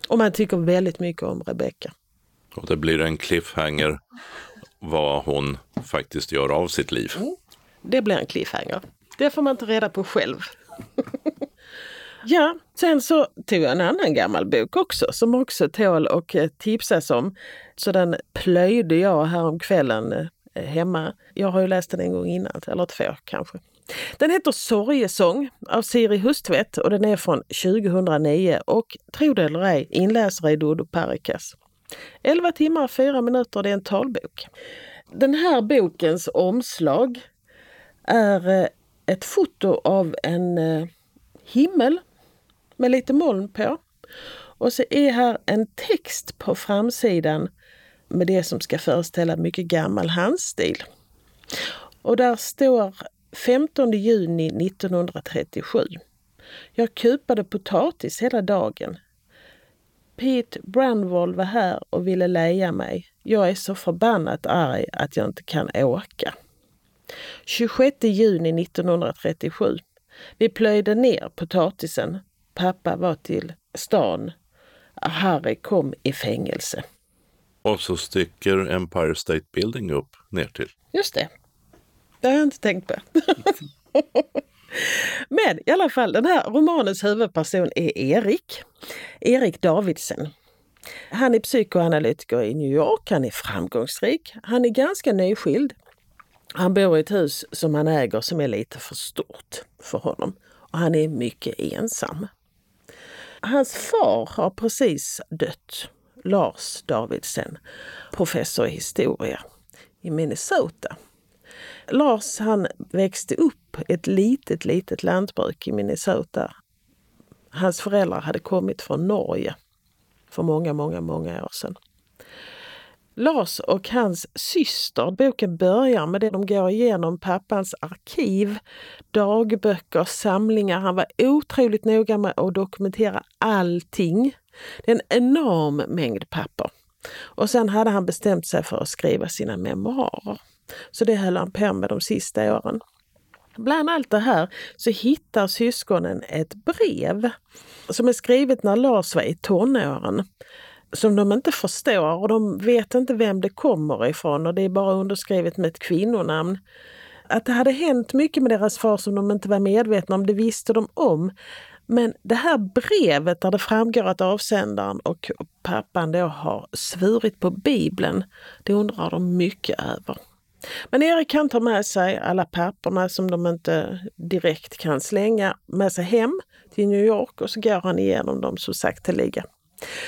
Och man tycker väldigt mycket om Rebecca. Och det blir en cliffhanger vad hon faktiskt gör av sitt liv. Mm. Det blir en cliffhanger. Det får man inte reda på själv. Ja, sen så tog jag en annan gammal bok också som också tål och tipsas om. Så den plöjde jag här om kvällen hemma. Jag har ju läst den en gång innan, eller två kanske. Den heter Sorgesång av Siri Hustvedt och den är från tjugohundranio och tro det eller ej, inläsare i Dodo Parikas. elva timmar och fyra minuter, det är en talbok. Den här bokens omslag är ett foto av en himmel med lite moln på. Och så är här en text på framsidan med det som ska föreställa mycket gammal handstil. Och där står femtonde juni nittonhundratrettiosju. Jag kupade potatis hela dagen. Pete Branwell var här och ville leja mig. Jag är så förbannat arg att jag inte kan åka. tjugosjätte juni nittonhundratrettiosju. Vi plöjde ner potatisen. Pappa var till stan. Harry kom i fängelse. Och så sticker Empire State Building upp ner till. Just det. Det har jag inte tänkt på. Men i alla fall, den här romanens huvudperson är Erik. Erik Davidsen. Han är psykoanalytiker i New York. Han är framgångsrik. Han är ganska nyskild. Han bor i ett hus som han äger som är lite för stort för honom. Och han är mycket ensam. Hans far har precis dött. Lars Davidsen, professor i historia i Minnesota. Lars han växte upp i ett litet, litet lantbruk i Minnesota. Hans föräldrar hade kommit från Norge för många, många, många år sedan. Lars och hans syster, boken börjar med det de går igenom pappans arkiv, dagböcker, samlingar. Han var otroligt noga med att dokumentera allting. Det är en enorm mängd papper. Och sen hade han bestämt sig för att skriva sina memoarer. Så det höll han på med de sista åren. Bland allt det här så hittar syskonen ett brev som är skrivet när Lars var i tonåren. Som de inte förstår och de vet inte vem det kommer ifrån och det är bara underskrivet med ett kvinnonamn. Att det hade hänt mycket med deras far som de inte var medvetna om, det visste de om. Men det här brevet där det framgår att avsändaren och pappan då har svurit på Bibeln, det undrar de mycket över. Men Erik kan ta med sig alla papperna som de inte direkt kan slänga med sig hem till New York, och så går han igenom dem så sakteliga.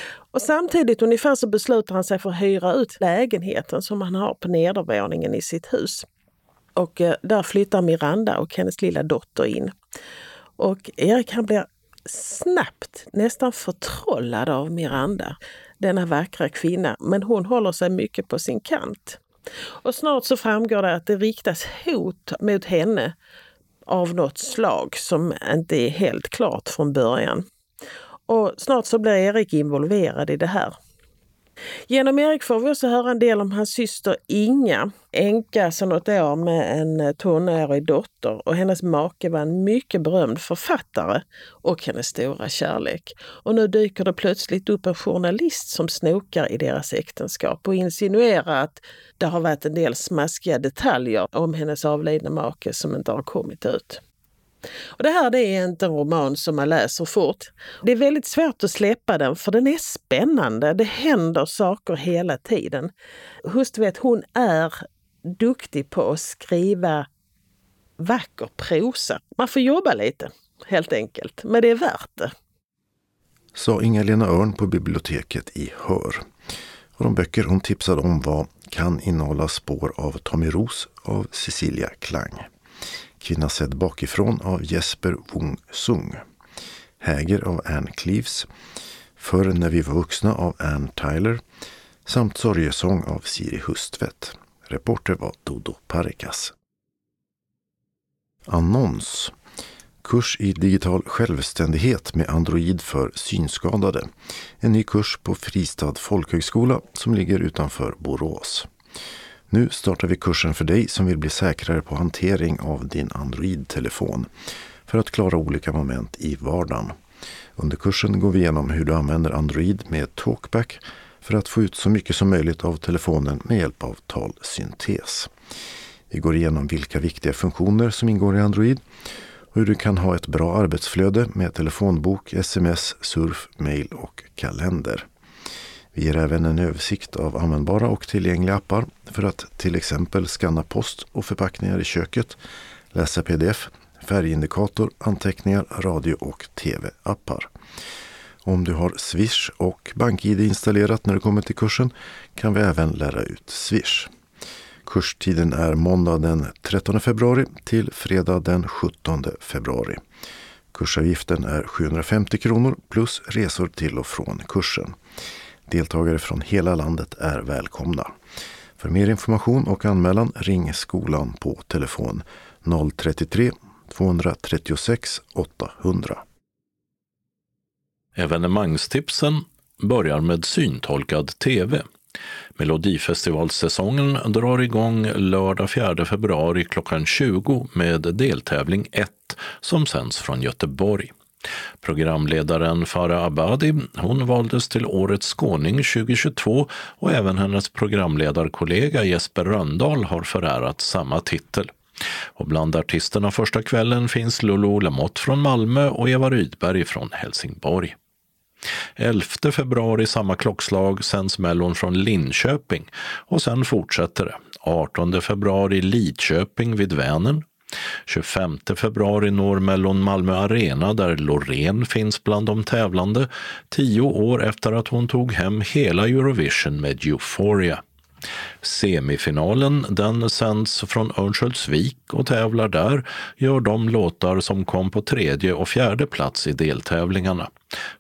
Och samtidigt ungefär så beslutar han sig för att hyra ut lägenheten som han har på nedervåningen i sitt hus. Och eh, där flyttar Miranda och hennes lilla dotter in. Och Erik han blir snabbt nästan förtrollad av Miranda, denna vackra kvinna. Men hon håller sig mycket på sin kant. Och snart så framgår det att det riktas hot mot henne av något slag som inte är helt klart från början. Och snart så blir Erik involverad i det här. Genom Erik får vi också höra en del om hans syster Inga, änka sedan något år med en tonårig dotter, och hennes make var en mycket berömd författare och hennes stora kärlek. Och nu dyker det plötsligt upp en journalist som snokar i deras äktenskap och insinuerar att det har varit en del smaskiga detaljer om hennes avlidna make som inte har kommit ut. Och det här det är inte en roman som man läser fort. Det är väldigt svårt att släppa den, för den är spännande. Det händer saker hela tiden. Just vet, hon är duktig på att skriva vacker prosa. Man får jobba lite, helt enkelt. Men det är värt det. Sa Inga-Lena Örn på biblioteket i Hör. Och de böcker hon tipsade om var Kan innehålla spår av Tommy Rose av Cecilia Klang, Kvinna sedd bakifrån av Jesper Wung-Sung, Häger av Anne Cleaves, Förr när vi var vuxna av Anne Tyler samt Sorgesång av Siri Hustvedt. Reporter var Dodo Parikas. Annons. Kurs i digital självständighet med Android för synskadade. En ny kurs på Fristad folkhögskola som ligger utanför Borås. Nu startar vi kursen för dig som vill bli säkrare på hantering av din Android-telefon för att klara olika moment i vardagen. Under kursen går vi igenom hur du använder Android med talkback för att få ut så mycket som möjligt av telefonen med hjälp av talsyntes. Vi går igenom vilka viktiga funktioner som ingår i Android och hur du kan ha ett bra arbetsflöde med telefonbok, sms, surf, mail och kalender. Vi ger även en översikt av användbara och tillgängliga appar för att till exempel skanna post och förpackningar i köket, läsa pdf, färgindikator, anteckningar, radio och tv-appar. Om du har Swish och BankID installerat när du kommer till kursen kan vi även lära ut Swish. Kurstiden är måndag den trettonde februari till fredag den sjuttonde februari. Kursavgiften är sjuhundrafemtio kronor plus resor till och från kursen. Deltagare från hela landet är välkomna. För mer information och anmälan ring skolan på telefon noll tre tre två tre sex åtta noll noll. Evenemangstipsen börjar med syntolkad tv. Melodifestivalsäsongen drar igång lördag fjärde februari klockan tjugo med deltävling ett som sänds från Göteborg. Programledaren Farah Abadi, hon valdes till årets skåning tjugohundratjugotvå, och även hennes programledarkollega Jesper Röndahl har förärat samma titel. Och bland artisterna första kvällen finns Lulu Lamotte från Malmö och Eva Rydberg från Helsingborg. elfte februari samma klockslag sänds Mellon från Linköping, och sen fortsätter det. artonde februari Lidköping vid Vänern. tjugofemte februari når Mellon Malmö Arena där Loreen finns bland de tävlande, tio år efter att hon tog hem hela Eurovision med Euphoria. Semifinalen den sänds från Örnsköldsvik, och tävlar där gör de låtar som kom på tredje och fjärde plats i deltävlingarna.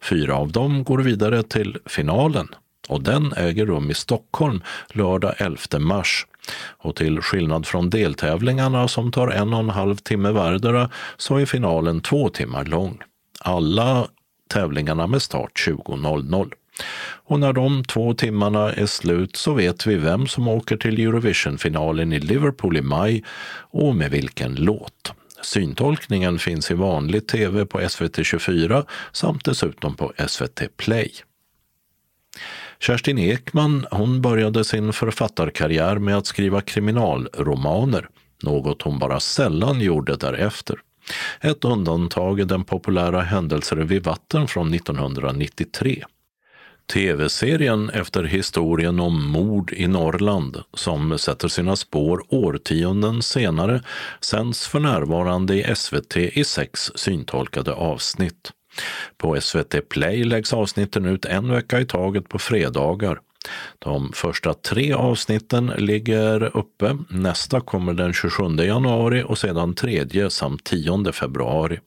Fyra av dem går vidare till finalen, och den äger rum i Stockholm lördag elfte mars. Och till skillnad från deltävlingarna som tar en och en halv timme vardera så är finalen två timmar lång. Alla tävlingarna med start tjugo noll noll. Och när de två timmarna är slut så vet vi vem som åker till Eurovision-finalen i Liverpool i maj och med vilken låt. Syntolkningen finns i vanlig tv på S V T tjugofyra samt dessutom på S V T Play. Kerstin Ekman, hon började sin författarkarriär med att skriva kriminalromaner, något hon bara sällan gjorde därefter. Ett undantag är den populära Händelser vid vatten från nittonhundranittiotre. T V-serien efter historien om mord i Norrland, som sätter sina spår årtionden senare, sänds för närvarande i S V T i sex syntolkade avsnitt. På S V T Play läggs avsnitten ut en vecka i taget på fredagar. De första tre avsnitten ligger uppe, nästa kommer den tjugosjunde januari och sedan tredje samt tionde februari.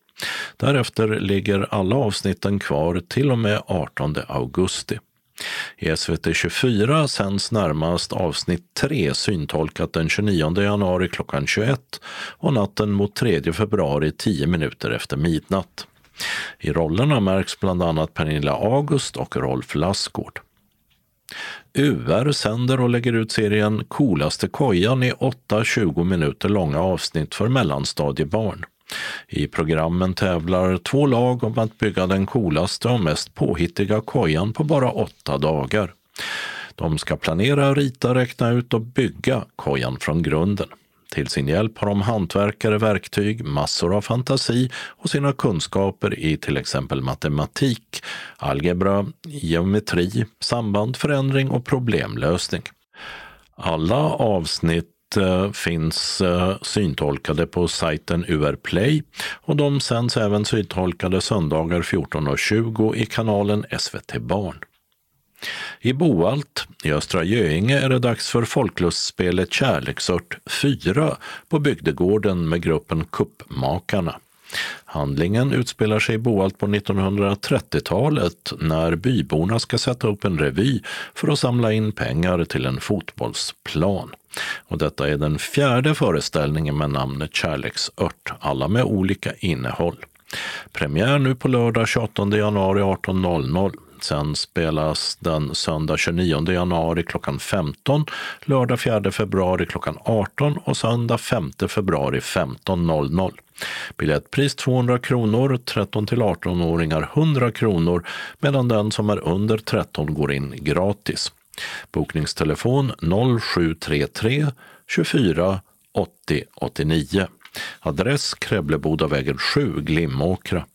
Därefter ligger alla avsnitten kvar till och med artonde augusti. I S V T tjugofyra sänds närmast avsnitt tre syntolkat den tjugonionde januari klockan tjugoett och natten mot tredje februari tio minuter efter midnatt. I rollerna märks bland annat Pernilla August och Rolf Lassgård. U R sänder och lägger ut serien Coolaste kojan i åtta tjugo minuter långa avsnitt för mellanstadiebarn. I programmen tävlar två lag om att bygga den coolaste och mest påhittiga kojan på bara åtta dagar. De ska planera, rita, räkna ut och bygga kojan från grunden. Till sin hjälp har de hantverkare, verktyg, massor av fantasi och sina kunskaper i till exempel matematik, algebra, geometri, samband, förändring och problemlösning. Alla avsnitt finns syntolkade på sajten U R Play och de sänds även syntolkade söndagar fjorton och tjugo i kanalen S V T Barn. I Boalt i Östra Göinge är det dags för folklustspelet Kärleksört fyra på bygdegården med gruppen Kuppmakarna. Handlingen utspelar sig i Boalt på nittonhundratrettiotalet när byborna ska sätta upp en revy för att samla in pengar till en fotbollsplan. Och detta är den fjärde föreställningen med namnet Kärleksört, alla med olika innehåll. Premiär nu på lördag tjugoåttonde januari arton noll noll. Sen spelas den söndag tjugonionde januari klockan femton, lördag fjärde februari klockan arton och söndag femte februari femton noll noll. Biljettpris tvåhundra kronor, tretton till arton-åringar hundra kronor, medan den som är under tretton går in gratis. Bokningstelefon noll sju tre tre tjugofyra åttio åttionio. Adress Kräblebodavägen sju, Glimåkra.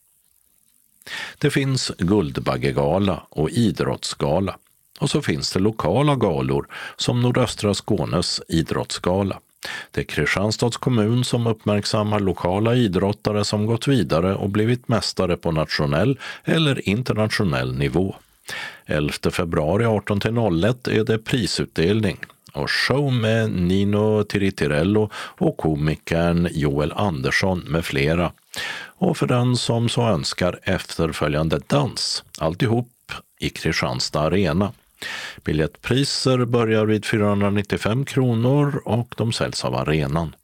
Det finns Guldbaggegala och idrottsgala. Och så finns det lokala galor som nordöstra Skånes idrottsgala. Det är Kristianstads kommun som uppmärksammar lokala idrottare som gått vidare och blivit mästare på nationell eller internationell nivå. elfte februari arton till noll ett är det prisutdelning. Och show med Nino Tiritirello och komikern Joel Andersson med flera. Och för den som så önskar efterföljande dans, alltihop i Kristianstad Arena. Biljettpriser börjar vid fyrahundranittiofem kronor och de säljs av arenan.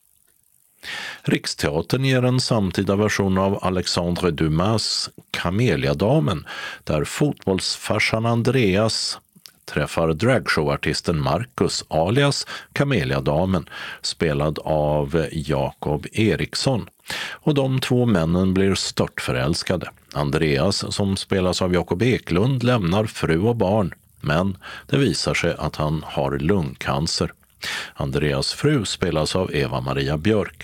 Riksteatern ger en samtida version av Alexandre Dumas Kameliadamen, där fotbollsfarsan Andreas träffar dragshowartisten Marcus alias Kameliadamen, spelad av Jakob Eriksson. Och de två männen blir störtförälskade. Andreas, som spelas av Jakob Eklund, lämnar fru och barn, men det visar sig att han har lungcancer. Andreas fru spelas av Eva-Maria Björk.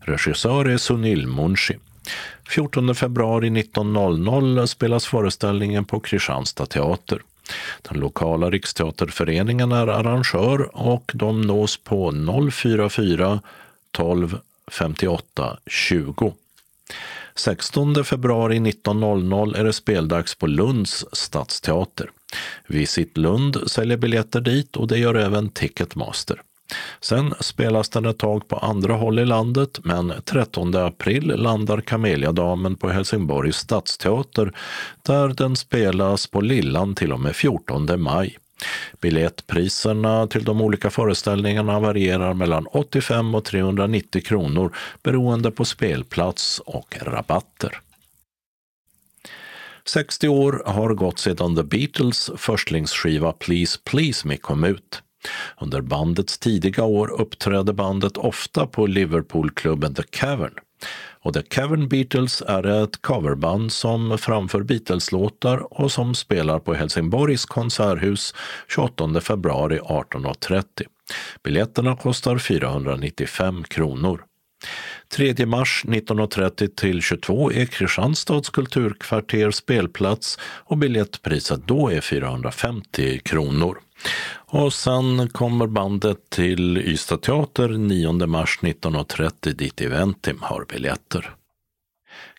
Regissör är Sunil Munshi. fjortonde februari nitton noll noll spelas föreställningen på Kristianstad teater. Den lokala Riksteaterföreningen är arrangör och de nås på noll fyra fyra tolv femtioåtta tjugo. sextonde februari nitton noll noll är det speldags på Lunds stadsteater. Visit Lund säljer biljetter dit och det gör även Ticketmaster. Sen spelas den ett tag på andra håll i landet, men trettonde april landar Kameliadamen på Helsingborgs stadsteater, där den spelas på Lillan till och med fjortonde maj. Biljettpriserna till de olika föreställningarna varierar mellan åttiofem och trehundranittio kronor beroende på spelplats och rabatter. sextio år har gått sedan The Beatles förstlingsskiva Please Please Me kom ut. Under bandets tidiga år uppträdde bandet ofta på Liverpoolklubben The Cavern. Och The Cavern Beatles är ett coverband som framför Beatles-låtar och som spelar på Helsingborgs konserthus tjugoåttonde februari arton trettio. Biljetterna kostar fyrahundranittiofem kronor. tredje mars nittonhundratrettio till tjugotvå är Kristianstads kulturkvarter spelplats och biljettpriset då är fyrahundrafemtio kronor. Och sen kommer bandet till Ystad Teater nionde mars nittonhundratrettio dit Eventim har biljetter.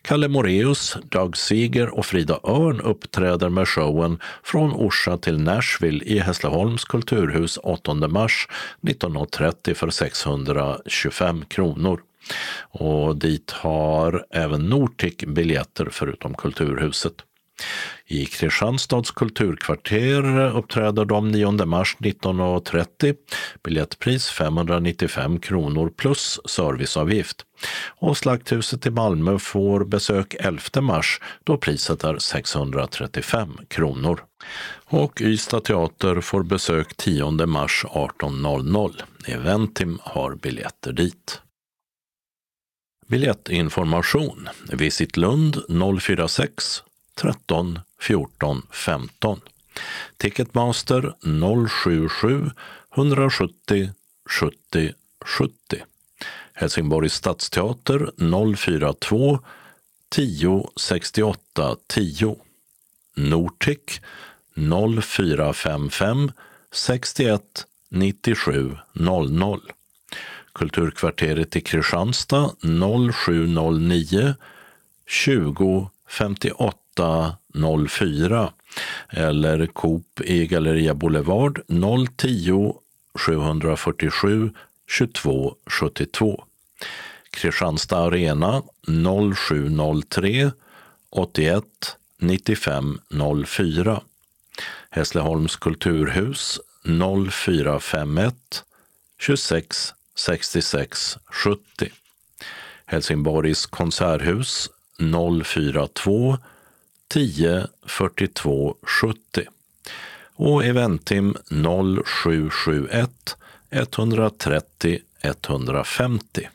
Kalle Moreus, Dag Seger och Frida Örn uppträder med showen Från Orsa till Nashville i Hässleholms kulturhus åttonde mars nittonhundratrettio för sexhundratjugofem kronor. Och dit har även Nortic biljetter förutom kulturhuset. I Kristianstads kulturkvarter uppträder de nionde mars nittonhundratrettio, biljettpris femhundranittiofem kronor plus serviceavgift. Och Slakthuset i Malmö får besök elfte mars då priset är sexhundratrettiofem kronor. Och Ystad Teater får besök tionde mars arton noll noll. Eventim har biljetter dit. Biljettinformation. Visit Lund noll fyra sex tretton fjorton femton. Ticketmaster noll sju sju ett sju noll sju noll sju noll. Helsingborgs stadsteater noll fyra två tio sextioåtta tio. Nortic noll fyra fem fem sextioett nittiosju noll noll. Kulturkvarteret i Kristianstad noll sju noll nio tjugo femtioåtta noll fyra eller Coop i Galleria Boulevard noll tio sjuhundrafyrtiosju tjugotvå sjuttiotvå. Kristianstad Arena noll sju noll tre åttioett nittiofem noll fyra. Hässleholms kulturhus noll fyra fem ett tjugosex sextiosex sjuttio. Helsingborgs konserthus noll fyra två tio fyrtiotvå sjuttio och Eventim noll sju sju ett etthundratrettio etthundrafemtio.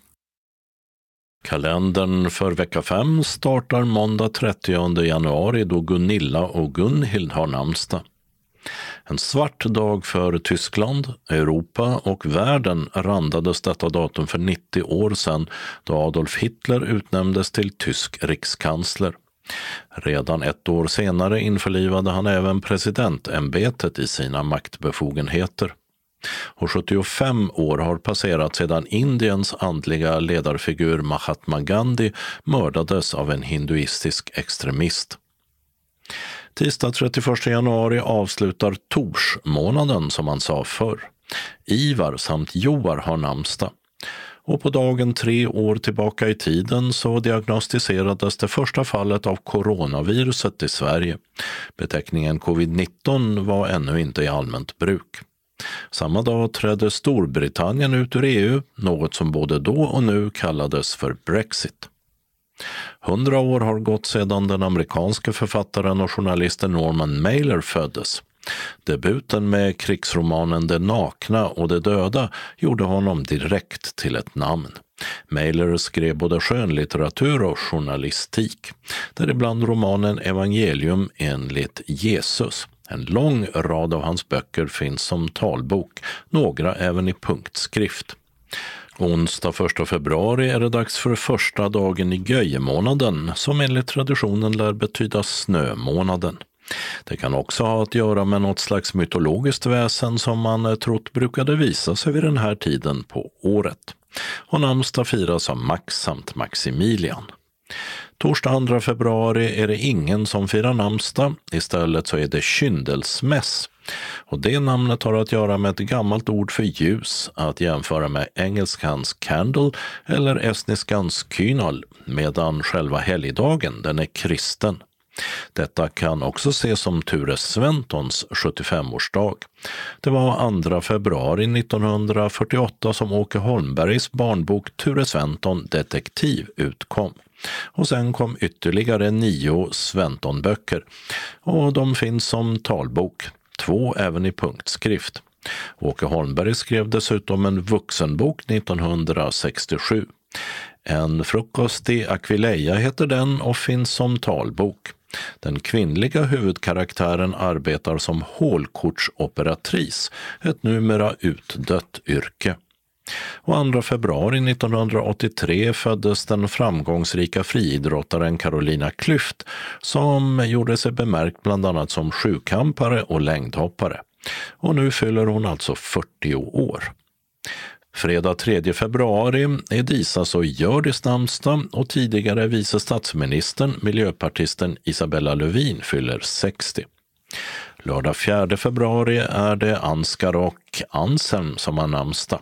Kalendern för vecka fem startar måndag trettionde januari då Gunilla och Gunhild har namnsdag. En svart dag för Tyskland, Europa och världen randades detta datum för nittio år sedan då Adolf Hitler utnämndes till tysk rikskansler. Redan ett år senare införlivade han även presidentämbetet i sina maktbefogenheter. Och sjuttiofem år har passerat sedan Indiens andliga ledarfigur Mahatma Gandhi mördades av en hinduistisk extremist. Tisdag trettioförsta januari avslutar Torsmånaden som man sa förr. Ivar samt Joar har namnsdag. Och på dagen tre år tillbaka i tiden så diagnostiserades det första fallet av coronaviruset i Sverige. Beteckningen covid nitton var ännu inte i allmänt bruk. Samma dag trädde Storbritannien ut ur E U, något som både då och nu kallades för Brexit. Hundra år har gått sedan den amerikanske författaren och journalisten Norman Mailer föddes. Debuten med krigsromanen Det nakna och det döda gjorde honom direkt till ett namn. Mailer skrev både skönlitteratur och journalistik, däribland romanen Evangelium enligt Jesus. En lång rad av hans böcker finns som talbok, några även i punktskrift. Onsdag första februari är det dags för första dagen i göjemånaden som enligt traditionen lär betyda snömånaden. Det kan också ha att göra med något slags mytologiskt väsen som man trott brukade visa sig vid den här tiden på året. Och namnsdag firas av Max samt Maximilian. Torsdag andra februari är det ingen som firar namnsdag, istället så är det kyndelsmäss. Och det namnet har att göra med ett gammalt ord för ljus, att jämföra med engelskans candle eller estniskans kynal, medan själva helgdagen den är kristen. Detta kan också ses som Ture Sventons sjuttiofemårsdag. Det var andra februari nittonhundrafyrtioåtta som Åke Holmbergs barnbok Ture Sventon detektiv utkom. Och sen kom ytterligare nio Sventon-böcker och de finns som talbok, två även i punktskrift. Åke Holmberg skrev dessutom en vuxenbok nittonhundrasextiosju. En frukost i Aquileia heter den och finns som talbok. Den kvinnliga huvudkaraktären arbetar som hålkortsoperatris, ett numera utdött yrke. Och andra februari nittonhundraåttiotre föddes den framgångsrika friidrottaren Carolina Klüft, som gjorde sig bemärkt bland annat som sjukampare och längdhoppare. Och nu fyller hon alltså fyrtio år. Fredag tredje februari är Disas och Hjördis namnsdag, och tidigare vice statsministern, miljöpartisten Isabella Lövin, fyller sextio. Lördag fjärde februari är det Ansgar och Anselm som har namnsdag.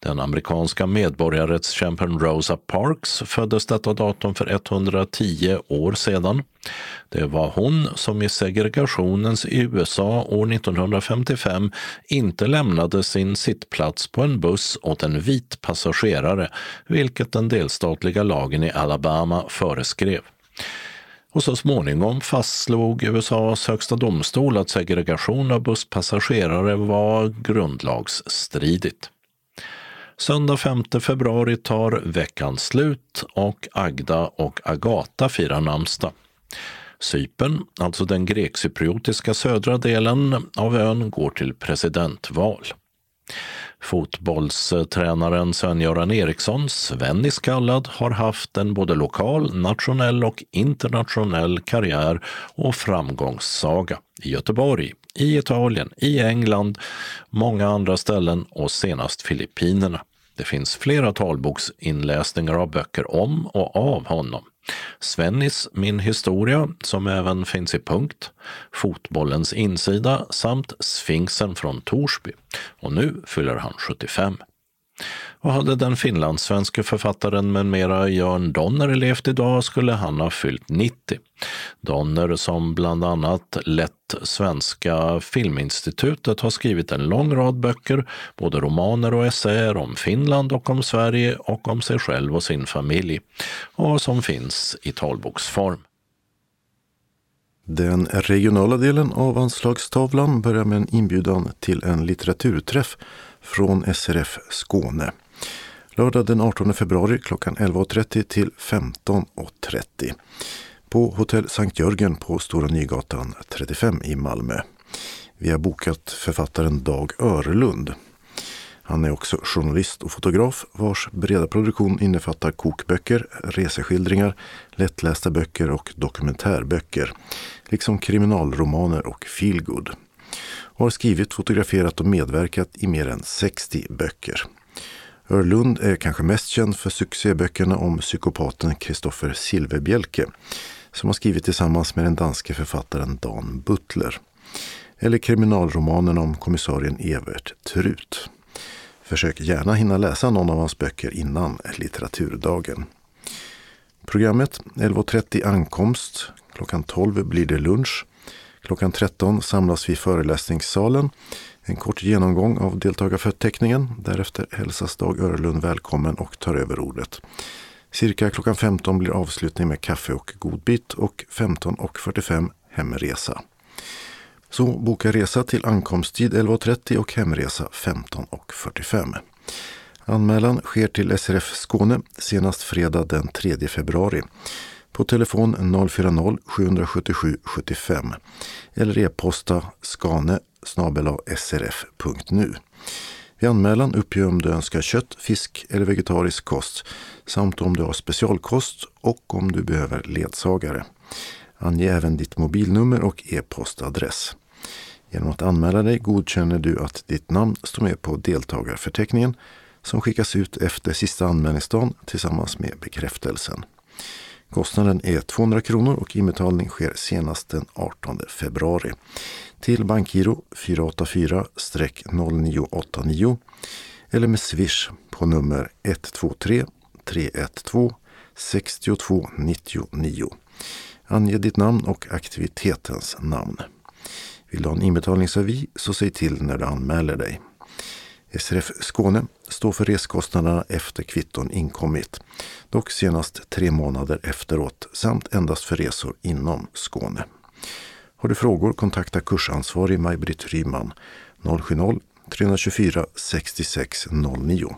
Den amerikanska medborgarrättskämpen Rosa Parks föddes detta datum för etthundratio år sedan. Det var hon som i segregationens U S A år nittonhundrafemtiofem inte lämnade sin sittplats på en buss åt en vit passagerare, vilket den delstatliga lagen i Alabama föreskrev. Och så småningom fastslog U S A:s högsta domstol att segregation av busspassagerare var grundlagsstridigt. Söndag femte februari tar veckan slut, och Agda och Agata firar namnsdag. Cypern, alltså den grekcypriotiska södra delen av ön, går till presidentval. Fotbollstränaren Sven-Göran Eriksson, Svennis kallad, har haft en både lokal, nationell och internationell karriär och framgångssaga i Göteborg, i Italien, i England, många andra ställen och senast Filippinerna. Det finns flera talboksinläsningar av böcker om och av honom. Svennis Min historia, som även finns i Punkt, Fotbollens insida samt Sfinxen från Torsby. Och nu fyller han sjuttiofem. Och hade den finlandssvenske författaren med mera Jörn Donner levt idag skulle han ha fyllt nittio. Donner, som bland annat lett Svenska filminstitutet, har skrivit en lång rad böcker, både romaner och essäer om Finland och om Sverige och om sig själv och sin familj, och som finns i talboksform. Den regionala delen av anslagstavlan börjar med en inbjudan till en litteraturträff från S R F Skåne. Lördag den artonde februari klockan elva och trettio till femton och trettio på Hotell Sankt Jörgen på Stora Nygatan trettiofem i Malmö. Vi har bokat författaren Dag Örlund. Han är också journalist och fotograf vars breda produktion innefattar kokböcker, reseskildringar, lättlästa böcker och dokumentärböcker, liksom kriminalromaner och feelgood. Och har skrivit, fotograferat och medverkat i mer än sextio böcker. Örlund är kanske mest känd för succéböckerna om psykopaten Kristoffer Silverbjälke, som har skrivit tillsammans med den danske författaren Dan Butler, eller kriminalromanen om kommissarien Evert Trut. Försök gärna hinna läsa någon av hans böcker innan litteraturdagen. Programmet: elva och trettio ankomst, klockan tolv blir det lunch, klockan tretton samlas vi i föreläsningssalen. En kort genomgång av deltagarförteckningen. Därefter hälsas Dag Örlund välkommen och tar över ordet. Cirka klockan femton blir avslutning med kaffe och godbit, och femton och fyrtiofem hemresa. Så boka resa till ankomsttid elva och trettio och hemresa femton och fyrtiofem. Anmälan sker till S R F Skåne senast fredag den tredje februari. På telefon noll fyra noll sju sju sju sju fem eller e-posta skane snabel-a s r f punkt nu. Vid anmälan uppge om du önskar kött, fisk eller vegetarisk kost, samt om du har specialkost och om du behöver ledsagare. Ange även ditt mobilnummer och e-postadress. Genom att anmäla dig godkänner du att ditt namn står med på deltagarförteckningen som skickas ut efter sista anmälningsdagen tillsammans med bekräftelsen. Kostnaden är tvåhundra kronor och inbetalning sker senast den artonde februari till bankgiro fyra åtta fyra noll nio åtta nio eller med Swish på nummer ett två tre tre ett två sex två nio nio. Ange ditt namn och aktivitetens namn. Vill du ha en inbetalningsavi så säg till när du anmäler dig. S R F Skåne står för reskostnaderna efter kvitton inkommit, dock senast tre månader efteråt, samt endast för resor inom Skåne. Har du frågor, kontakta kursansvarig Maj-Britt Ryman noll sju noll tre två fyra sex sex noll nio.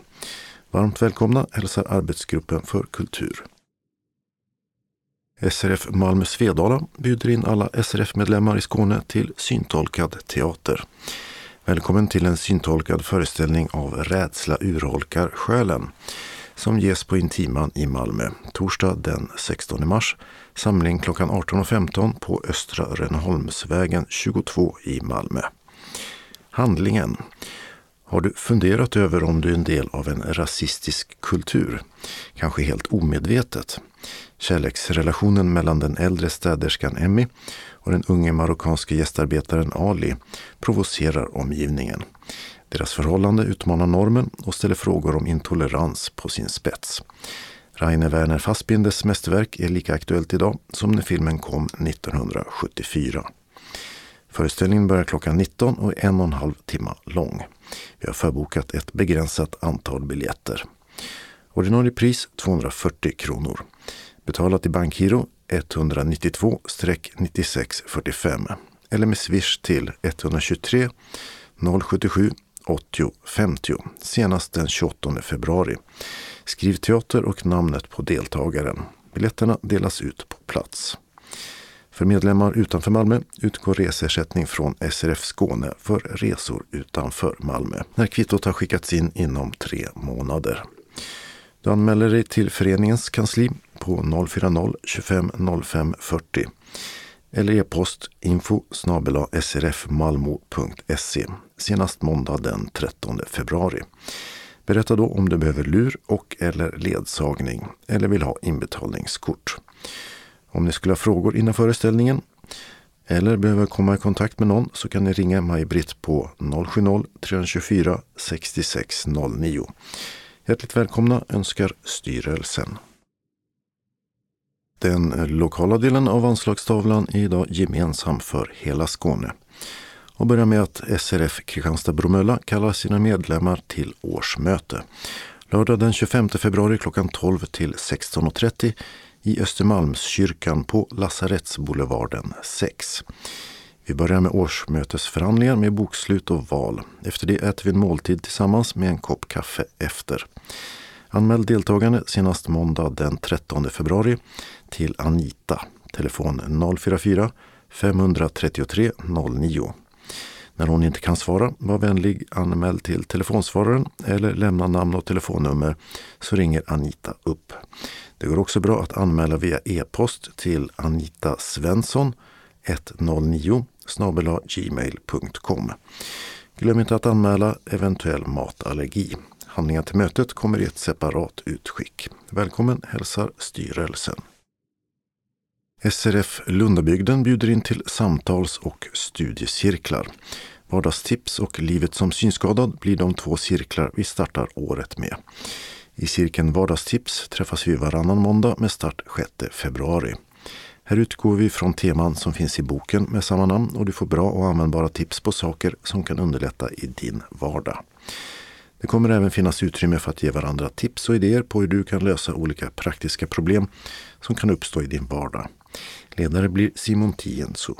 Varmt välkomna hälsar arbetsgruppen för kultur. S R F Malmö Svedala bjuder in alla S R F-medlemmar i Skåne till syntolkad teater. Välkommen till en syntolkad föreställning av Rädsla urholkar själen som ges på Intiman i Malmö torsdag den sextonde mars. Samling klockan arton och femton på Östra Rönneholmsvägen tjugotvå i Malmö. Handlingen. Har du funderat över om du är en del av en rasistisk kultur? Kanske helt omedvetet. Kärleksrelationen mellan den äldre städerskan Emmy och den unge marockanske gästarbetaren Ali provocerar omgivningen. Deras förhållande utmanar normen och ställer frågor om intolerans på sin spets. Rainer Werner Fassbinders mästerverk är lika aktuellt idag som när filmen kom nittonhundrasjuttiofyra. Föreställningen börjar klockan nitton och är en och en halv timme lång. Vi har förbokat ett begränsat antal biljetter. Ordinarie pris tvåhundrafyrtio kronor. Betalat i bankgiro ett nio två nio sex fyra fem eller med swish till ett två tre noll sju sju åttio femtio senast den tjugoåttonde februari. Skriv teater och namnet på deltagaren. Biljetterna delas ut på plats. För medlemmar utanför Malmö utgår resersättning från S R F Skåne för resor utanför Malmö när kvittot har skickats in inom tre månader. Du anmäler dig till föreningens kansli på noll fyra noll tjugofem noll fem fyrtio eller e-post info snabel-a s r f malmo punkt s e senast måndag den trettonde februari. Berätta då om du behöver lur och eller ledsagning eller vill ha inbetalningskort. Om ni skulle ha frågor innan föreställningen eller behöver komma i kontakt med någon så kan ni ringa Maj-Britt på noll sjuttio tre tjugofyra sextiosex noll nio. Hjärtligt välkomna önskar styrelsen. Den lokala delen av anslagstavlan är idag gemensam för hela Skåne. Och börjar med att S R F Kristianstad-Bromölla kallar sina medlemmar till årsmöte. Lördag den tjugofemte februari klockan tolv till sexton och trettio i Östermalmskyrkan på Lasarettsboulevarden sex. Vi börjar med årsmötesförhandlingar med bokslut och val. Efter det äter vi en måltid tillsammans med en kopp kaffe efter. Anmäl deltagande senast måndag den trettonde februari till Anita, telefon noll fyra fyra fem tre tre noll nio. När hon inte kan svara, var vänlig anmäl till telefonsvararen eller lämna namn och telefonnummer så ringer Anita upp. Det går också bra att anmäla via e-post till anitasvensson ett noll nio snabel-a gmail punkt com. Glöm inte att anmäla eventuell matallergi. Handlingar till mötet kommer i ett separat utskick. Välkommen hälsar styrelsen. S R F Lundabygden bjuder in till samtals- och studiecirklar. Vardagstips och livet som synskadad blir de två cirklar vi startar året med. I cirkeln Vardagstips träffas vi varannan måndag med start sjätte februari. Här utgår vi från teman som finns i boken med samma namn och du får bra och användbara tips på saker som kan underlätta i din vardag. Det kommer även finnas utrymme för att ge varandra tips och idéer på hur du kan lösa olika praktiska problem som kan uppstå i din vardag. Ledare blir Simon Tienso.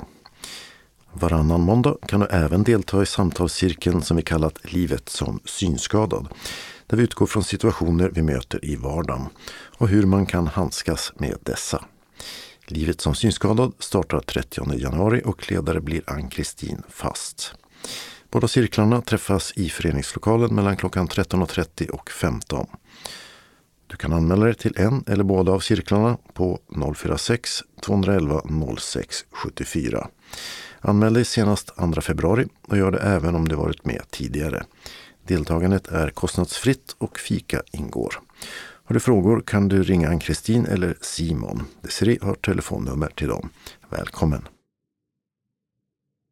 Varannan måndag kan du även delta i samtalscirkeln som vi kallat Livet som synskadad, där vi utgår från situationer vi möter i vardagen och hur man kan handskas med dessa. Livet som synskadad startar trettionde januari och ledare blir Ann-Kristin Fast. Båda cirklarna träffas i föreningslokalen mellan klockan tretton och trettio och femton. Du kan anmäla dig till en eller båda av cirklarna på noll fyra sex två ett ett noll sex sju fyra. Anmäl dig senast andra februari och gör det även om du varit med tidigare. Deltagandet är kostnadsfritt och fika ingår. Har du frågor kan du ringa Ann-Kristin eller Simon. Desiree har telefonnummer till dem. Välkommen!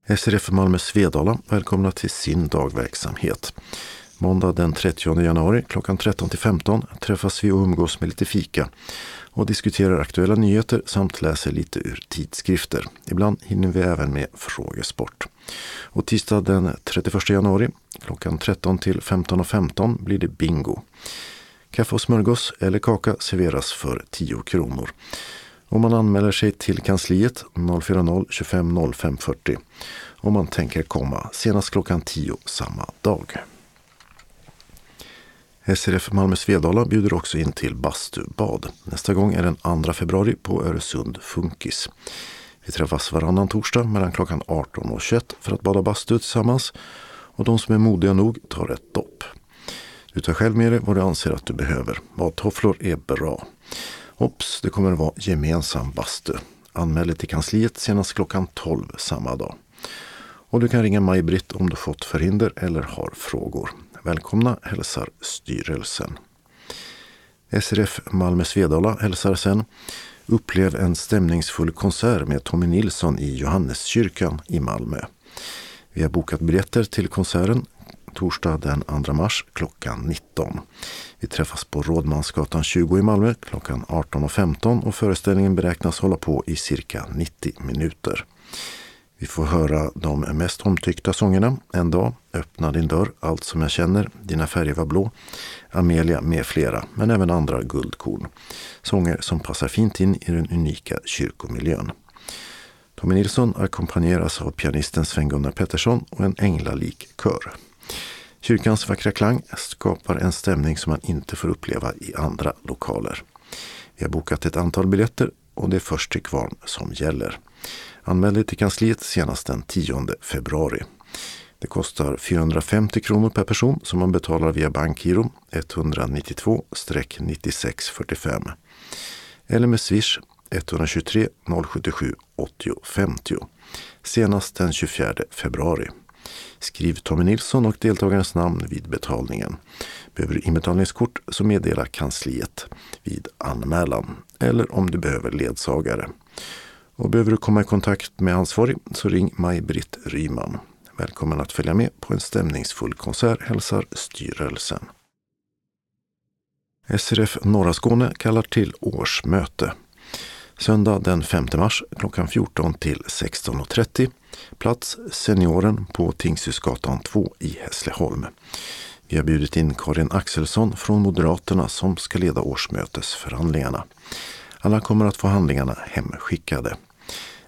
S R F Malmö Svedala välkomna till sin dagverksamhet. Måndag den trettionde januari klockan tretton till femton träffas vi och umgås med lite fika och diskuterar aktuella nyheter samt läser lite ur tidskrifter. Ibland hinner vi även med frågesport. Och tisdag den trettioförsta januari klockan tretton till femton och femton blir det bingo. Kaffe och smörgås eller kaka serveras för tio kronor. Om man anmäler sig till kansliet noll fyra noll tjugofem noll fem fyrtio om man tänker komma senast klockan tio samma dag. S R F Malmö Svedala bjuder också in till bastubad. Nästa gång är den andra februari på Öresund Funkis. Vi träffas varannan torsdag mellan klockan arton och tjugoett för att bada bastu tillsammans och de som är modiga nog tar ett dopp. Du tar själv med dig vad du anser att du behöver. Badtofflor är bra. Hopps, det kommer att vara gemensam bastu. Anmäl dig till kansliet senast klockan tolv samma dag. Och du kan ringa Maj-Britt om du fått förhinder eller har frågor. Välkomna hälsar styrelsen. S R F Malmö Svedala hälsar sen. Upplev en stämningsfull konsert med Tommy Nilsson i Johanneskyrkan i Malmö. Vi har bokat biljetter till konserten torsdag den andra mars klockan nitton. Vi träffas på Rådmansgatan tjugo i Malmö klockan arton och femton och föreställningen beräknas hålla på i cirka nittio minuter. Vi får höra de mest omtyckta sångerna. En dag, Öppna din dörr, Allt som jag känner, Dina färger var blå, Amelia med flera, men även andra guldkorn. Sånger som passar fint in i den unika kyrkomiljön. Tommy Nilsson ackompanjeras av pianisten Sven-Gunnar Pettersson och en änglalik kör. Kyrkans vackra klang skapar en stämning som man inte får uppleva i andra lokaler. Vi har bokat ett antal biljetter och det är först till kvarn som gäller. Anmäl dig till kansliet senast den tionde februari. Det kostar fyrahundrafemtio kronor per person som man betalar via bankgiro ett nio två nio sex fyra fem eller med Swish ett två tre noll sju sju åttio femtio senast den tjugofjärde februari. Skriv Tommy Nilsson och deltagarens namn vid betalningen. Behöver du inbetalningskort så meddela kansliet vid anmälan eller om du behöver ledsagare. Och behöver du komma i kontakt med ansvarig så ring Maj-Britt Ryman. Välkommen att följa med på en stämningsfull konsert hälsar styrelsen. S R F Norra Skåne kallar till årsmöte. Söndag den femte mars klockan fjorton till sexton och trettio. Plats Senioren på Tingshusgatan två i Hässleholm. Vi har bjudit in Karin Axelsson från Moderaterna som ska leda årsmötesförhandlingarna. Alla kommer att få handlingarna hemskickade.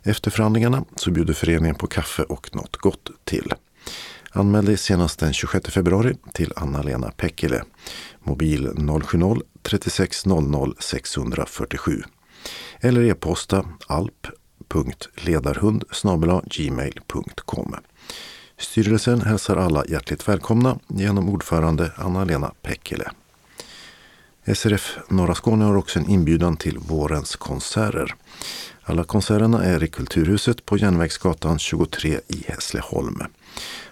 Efter förhandlingarna så bjuder föreningen på kaffe och något gott till. Anmäl dig senast den tjugosjätte februari till Anna-Lena Päckele. Mobil noll sju noll tre sex noll noll sex fyra sju. Eller e-posta alp punkt ledarhund snabel-a gmail punkt com. Styrelsen hälsar alla hjärtligt välkomna genom ordförande Anna-Lena Päckele. S R F Norra Skåne har också en inbjudan till vårens konserter. Alla konserterna är i Kulturhuset på Järnvägsgatan tjugotre i Hässleholm.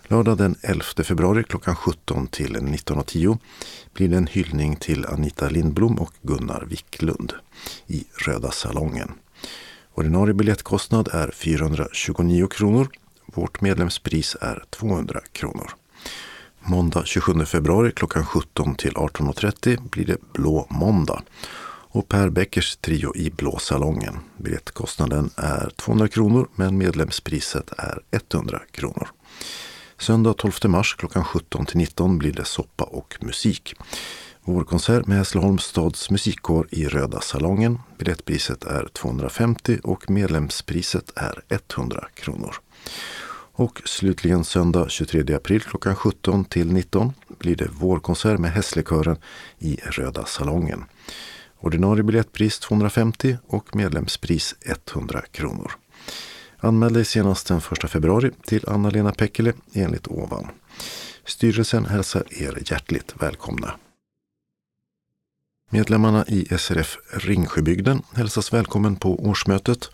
Lördag den elfte februari klockan sjutton till nitton och tio blir det en hyllning till Anita Lindblom och Gunnar Wicklund i Röda salongen. Ordinarie biljettkostnad är fyrahundratjugonio kronor. Vårt medlemspris är tvåhundra kronor. Måndag tjugosjunde februari klockan sjutton till arton och trettio blir det Blå måndag och Per Bäckers trio i Blå salongen. Biljettkostnaden är tvåhundra kronor men medlemspriset är hundra kronor. Söndag tolfte mars klockan sjutton till nitton blir det Soppa och musik. Vårkonsert med Hässleholms stads musikkår i Röda salongen. Biljettpriset är tvåhundrafemtio och medlemspriset är hundra kronor. Och slutligen söndag tjugotredje april klockan sjutton till nitton blir det vårkonsert med Hässlekören i Röda salongen. Ordinarie biljettpris tvåhundrafemtio och medlemspris hundra kronor. Anmäl dig senast den första februari till Anna-Lena Päckele enligt ovan. Styrelsen hälsar er hjärtligt välkomna. Medlemmarna i S R F Ringsjöbygden hälsas välkommen på årsmötet.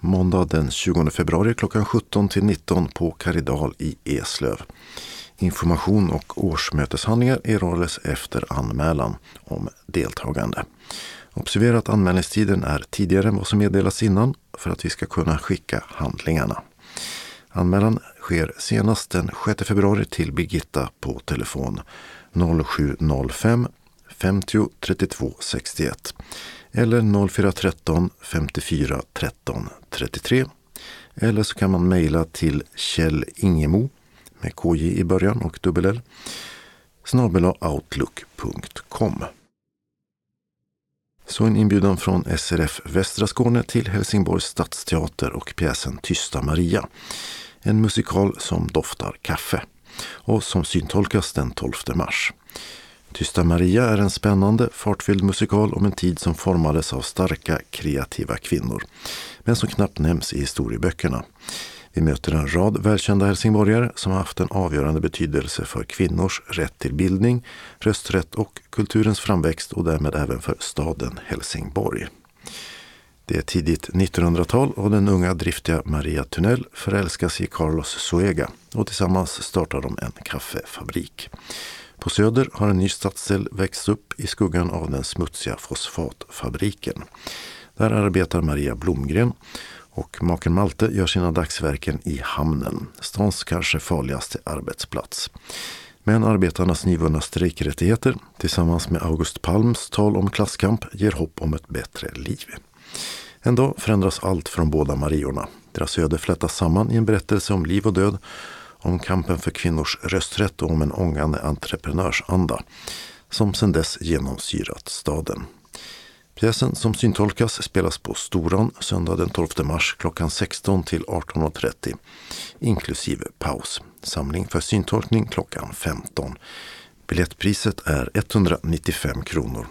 Måndag den tjugonde februari klockan sjutton till nitton på Karidal i Eslöv. Information och årsmöteshandlingar erhålls efter anmälan om deltagande. Observera att anmälningstiden är tidigare än vad som meddelas innan för att vi ska kunna skicka handlingarna. Anmälan sker senast den sjätte februari till Birgitta på telefon noll sju noll fem femtio trettiotvå sextioett eller noll fyra ett tre femtiofyra tretton trettiotre eller så kan man mejla till Kjell Ingemo med K J i början och dubbel L snabel-a outlook punkt com. Så en inbjudan från S R F Västra Skåne till Helsingborgs stadsteater och pjäsen Tysta Maria. En musikal som doftar kaffe och som syntolkas den tolfte mars. Tysta Maria är en spännande, fartfylld musikal om en tid som formades av starka, kreativa kvinnor, men som knappt nämns i historieböckerna. Vi möter en rad välkända helsingborgare som har haft en avgörande betydelse för kvinnors rätt till bildning, rösträtt och kulturens framväxt och därmed även för staden Helsingborg. Det är tidigt nittonhundratal och den unga driftiga Maria Tunnell förälskas i Carlos Suega och tillsammans startar de en kaffefabrik. På Söder har en ny stadsdel växt upp i skuggan av den smutsiga fosfatfabriken. Där arbetar Maria Blomgren och maken Malte gör sina dagsverken i hamnen, stans kanske farligaste arbetsplats. Men arbetarnas nyvunna strejkrättigheter tillsammans med August Palms tal om klasskamp ger hopp om ett bättre liv. En dag förändras allt från båda Mariorna. Deras öde flätas samman i en berättelse om liv och död, om kampen för kvinnors rösträtt och om en ångande entreprenörsanda som sedan dess genomsyrat staden. Pjäsen som syntolkas spelas på Storan söndag den tolfte mars klockan sexton till arton och trettio inklusive paus. Samling för syntolkning klockan femton. Biljettpriset är etthundranittiofem kronor.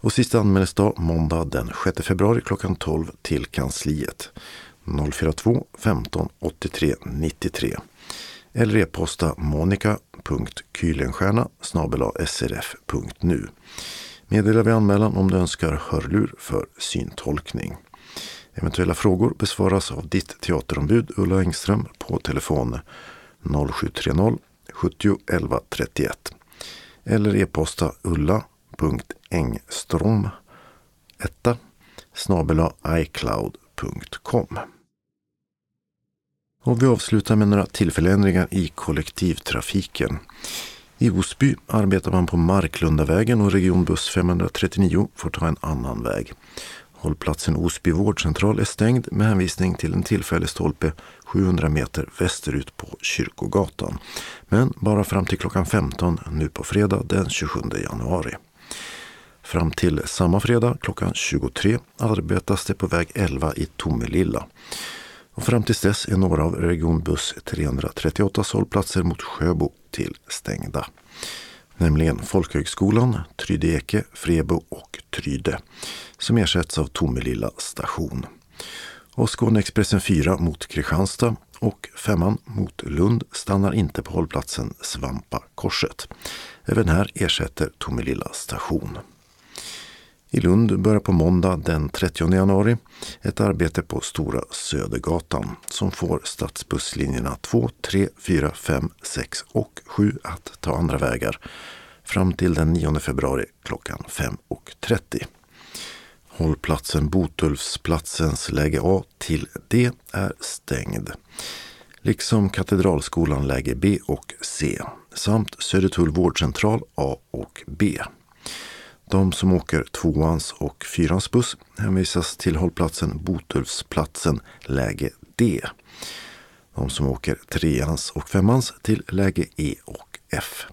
Och sista anmälningsdag måndag den sjätte februari klockan tolv till kansliet noll fyra två femton åttiotre nittiotre eller e-posta monica punkt kylenstierna snabel-a s r f punkt nu. Meddelar vi anmälan om du önskar hörlur för syntolkning. Eventuella frågor besvaras av ditt teaterombud Ulla Engström på telefon noll sju tre noll sjuttio elva trettioett eller e-posta ulla punkt engstrom snabel-a icloud punkt com. Och vi avslutar med några tillfälländringar i kollektivtrafiken. I Osby arbetar man på Marklundavägen och regionbuss femhundratrettionio får ta en annan väg. Hållplatsen Osby vårdcentral är stängd med hänvisning till en tillfällig stolpe sjuhundra meter västerut på Kyrkogatan. Men bara fram till klockan femton nu på fredag den tjugosjunde januari. Fram till samma fredag klockan tjugotre arbetas det på väg elva i Tomelilla. Och fram till dess är några av regionbuss trehundratrettioåtta hållplatser mot Sjöbo till stängda. Nämligen Folkhögskolan, Trydeke, Frebo och Tryde som ersätts av Tomelilla station. Och Skåneexpressen fyra mot Kristianstad och femman mot Lund stannar inte på hållplatsen Svampa-korset. Även här ersätter Tomelilla station. I Lund börjar på måndag den trettionde januari ett arbete på Stora Södergatan som får stadsbusslinjerna två, tre, fyra, fem, sex och sju att ta andra vägar fram till den nionde februari klockan fem och trettio. Hållplatsen Botulfsplatsens läge A till D är stängd, liksom Katedralskolan läge B och C samt Södertull vårdcentral A och B. De som åker tvåans och fyrans buss hänvisas till hållplatsen Botulfsplatsen läge D. De som åker treans och femans till läge E och F.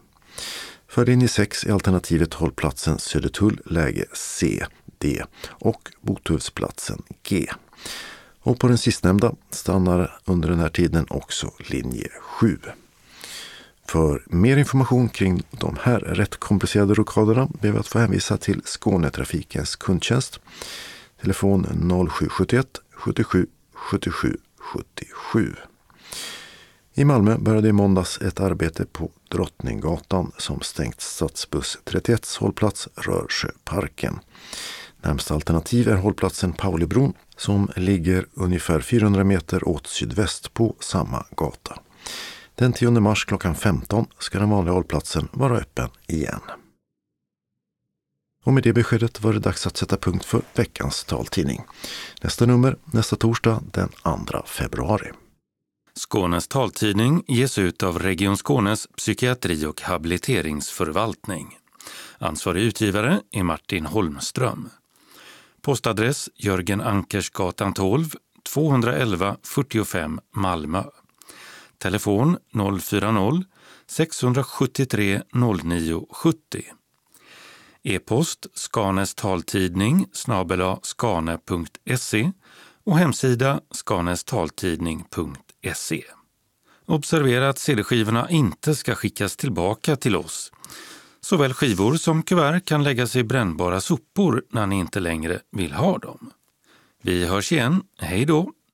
För linje sex är alternativet hållplatsen Södertull läge C, D och Botulfsplatsen G. Och på den sistnämnda stannar under den här tiden också linje sju. För mer information kring de här rätt komplicerade rockaderna ber vi att få hänvisa till Skånetrafikens kundtjänst. Telefon noll sju sju ett sjuttiosju sjuttiosju sjuttiosju. I Malmö började i måndags ett arbete på Drottninggatan som stängt stadsbuss trettioett hållplats Rörsjöparken. Närmsta alternativ är hållplatsen Paulibron som ligger ungefär fyrahundra meter åt sydväst på samma gata. Den tionde mars klockan femton ska den vanliga hållplatsen vara öppen igen. Och med det beskedet var det dags att sätta punkt för veckans taltidning. Nästa nummer nästa torsdag den andra februari. Skånes taltidning ges ut av Region Skånes psykiatri- och habiliteringsförvaltning. Ansvarig utgivare är Martin Holmström. Postadress Jörgen Ankersgatan tolv, tvåhundraelva fyrtiofem Malmö. Telefon noll fyra noll sex sju tre noll nio sju noll. E-post Skånes taltidning snabel-a skane punkt se och hemsida skanestaltidning punkt se. Observera att cd-skivorna inte ska skickas tillbaka till oss. Såväl skivor som kuvert kan läggas i brännbara sopor när ni inte längre vill ha dem. Vi hörs igen. Hej då!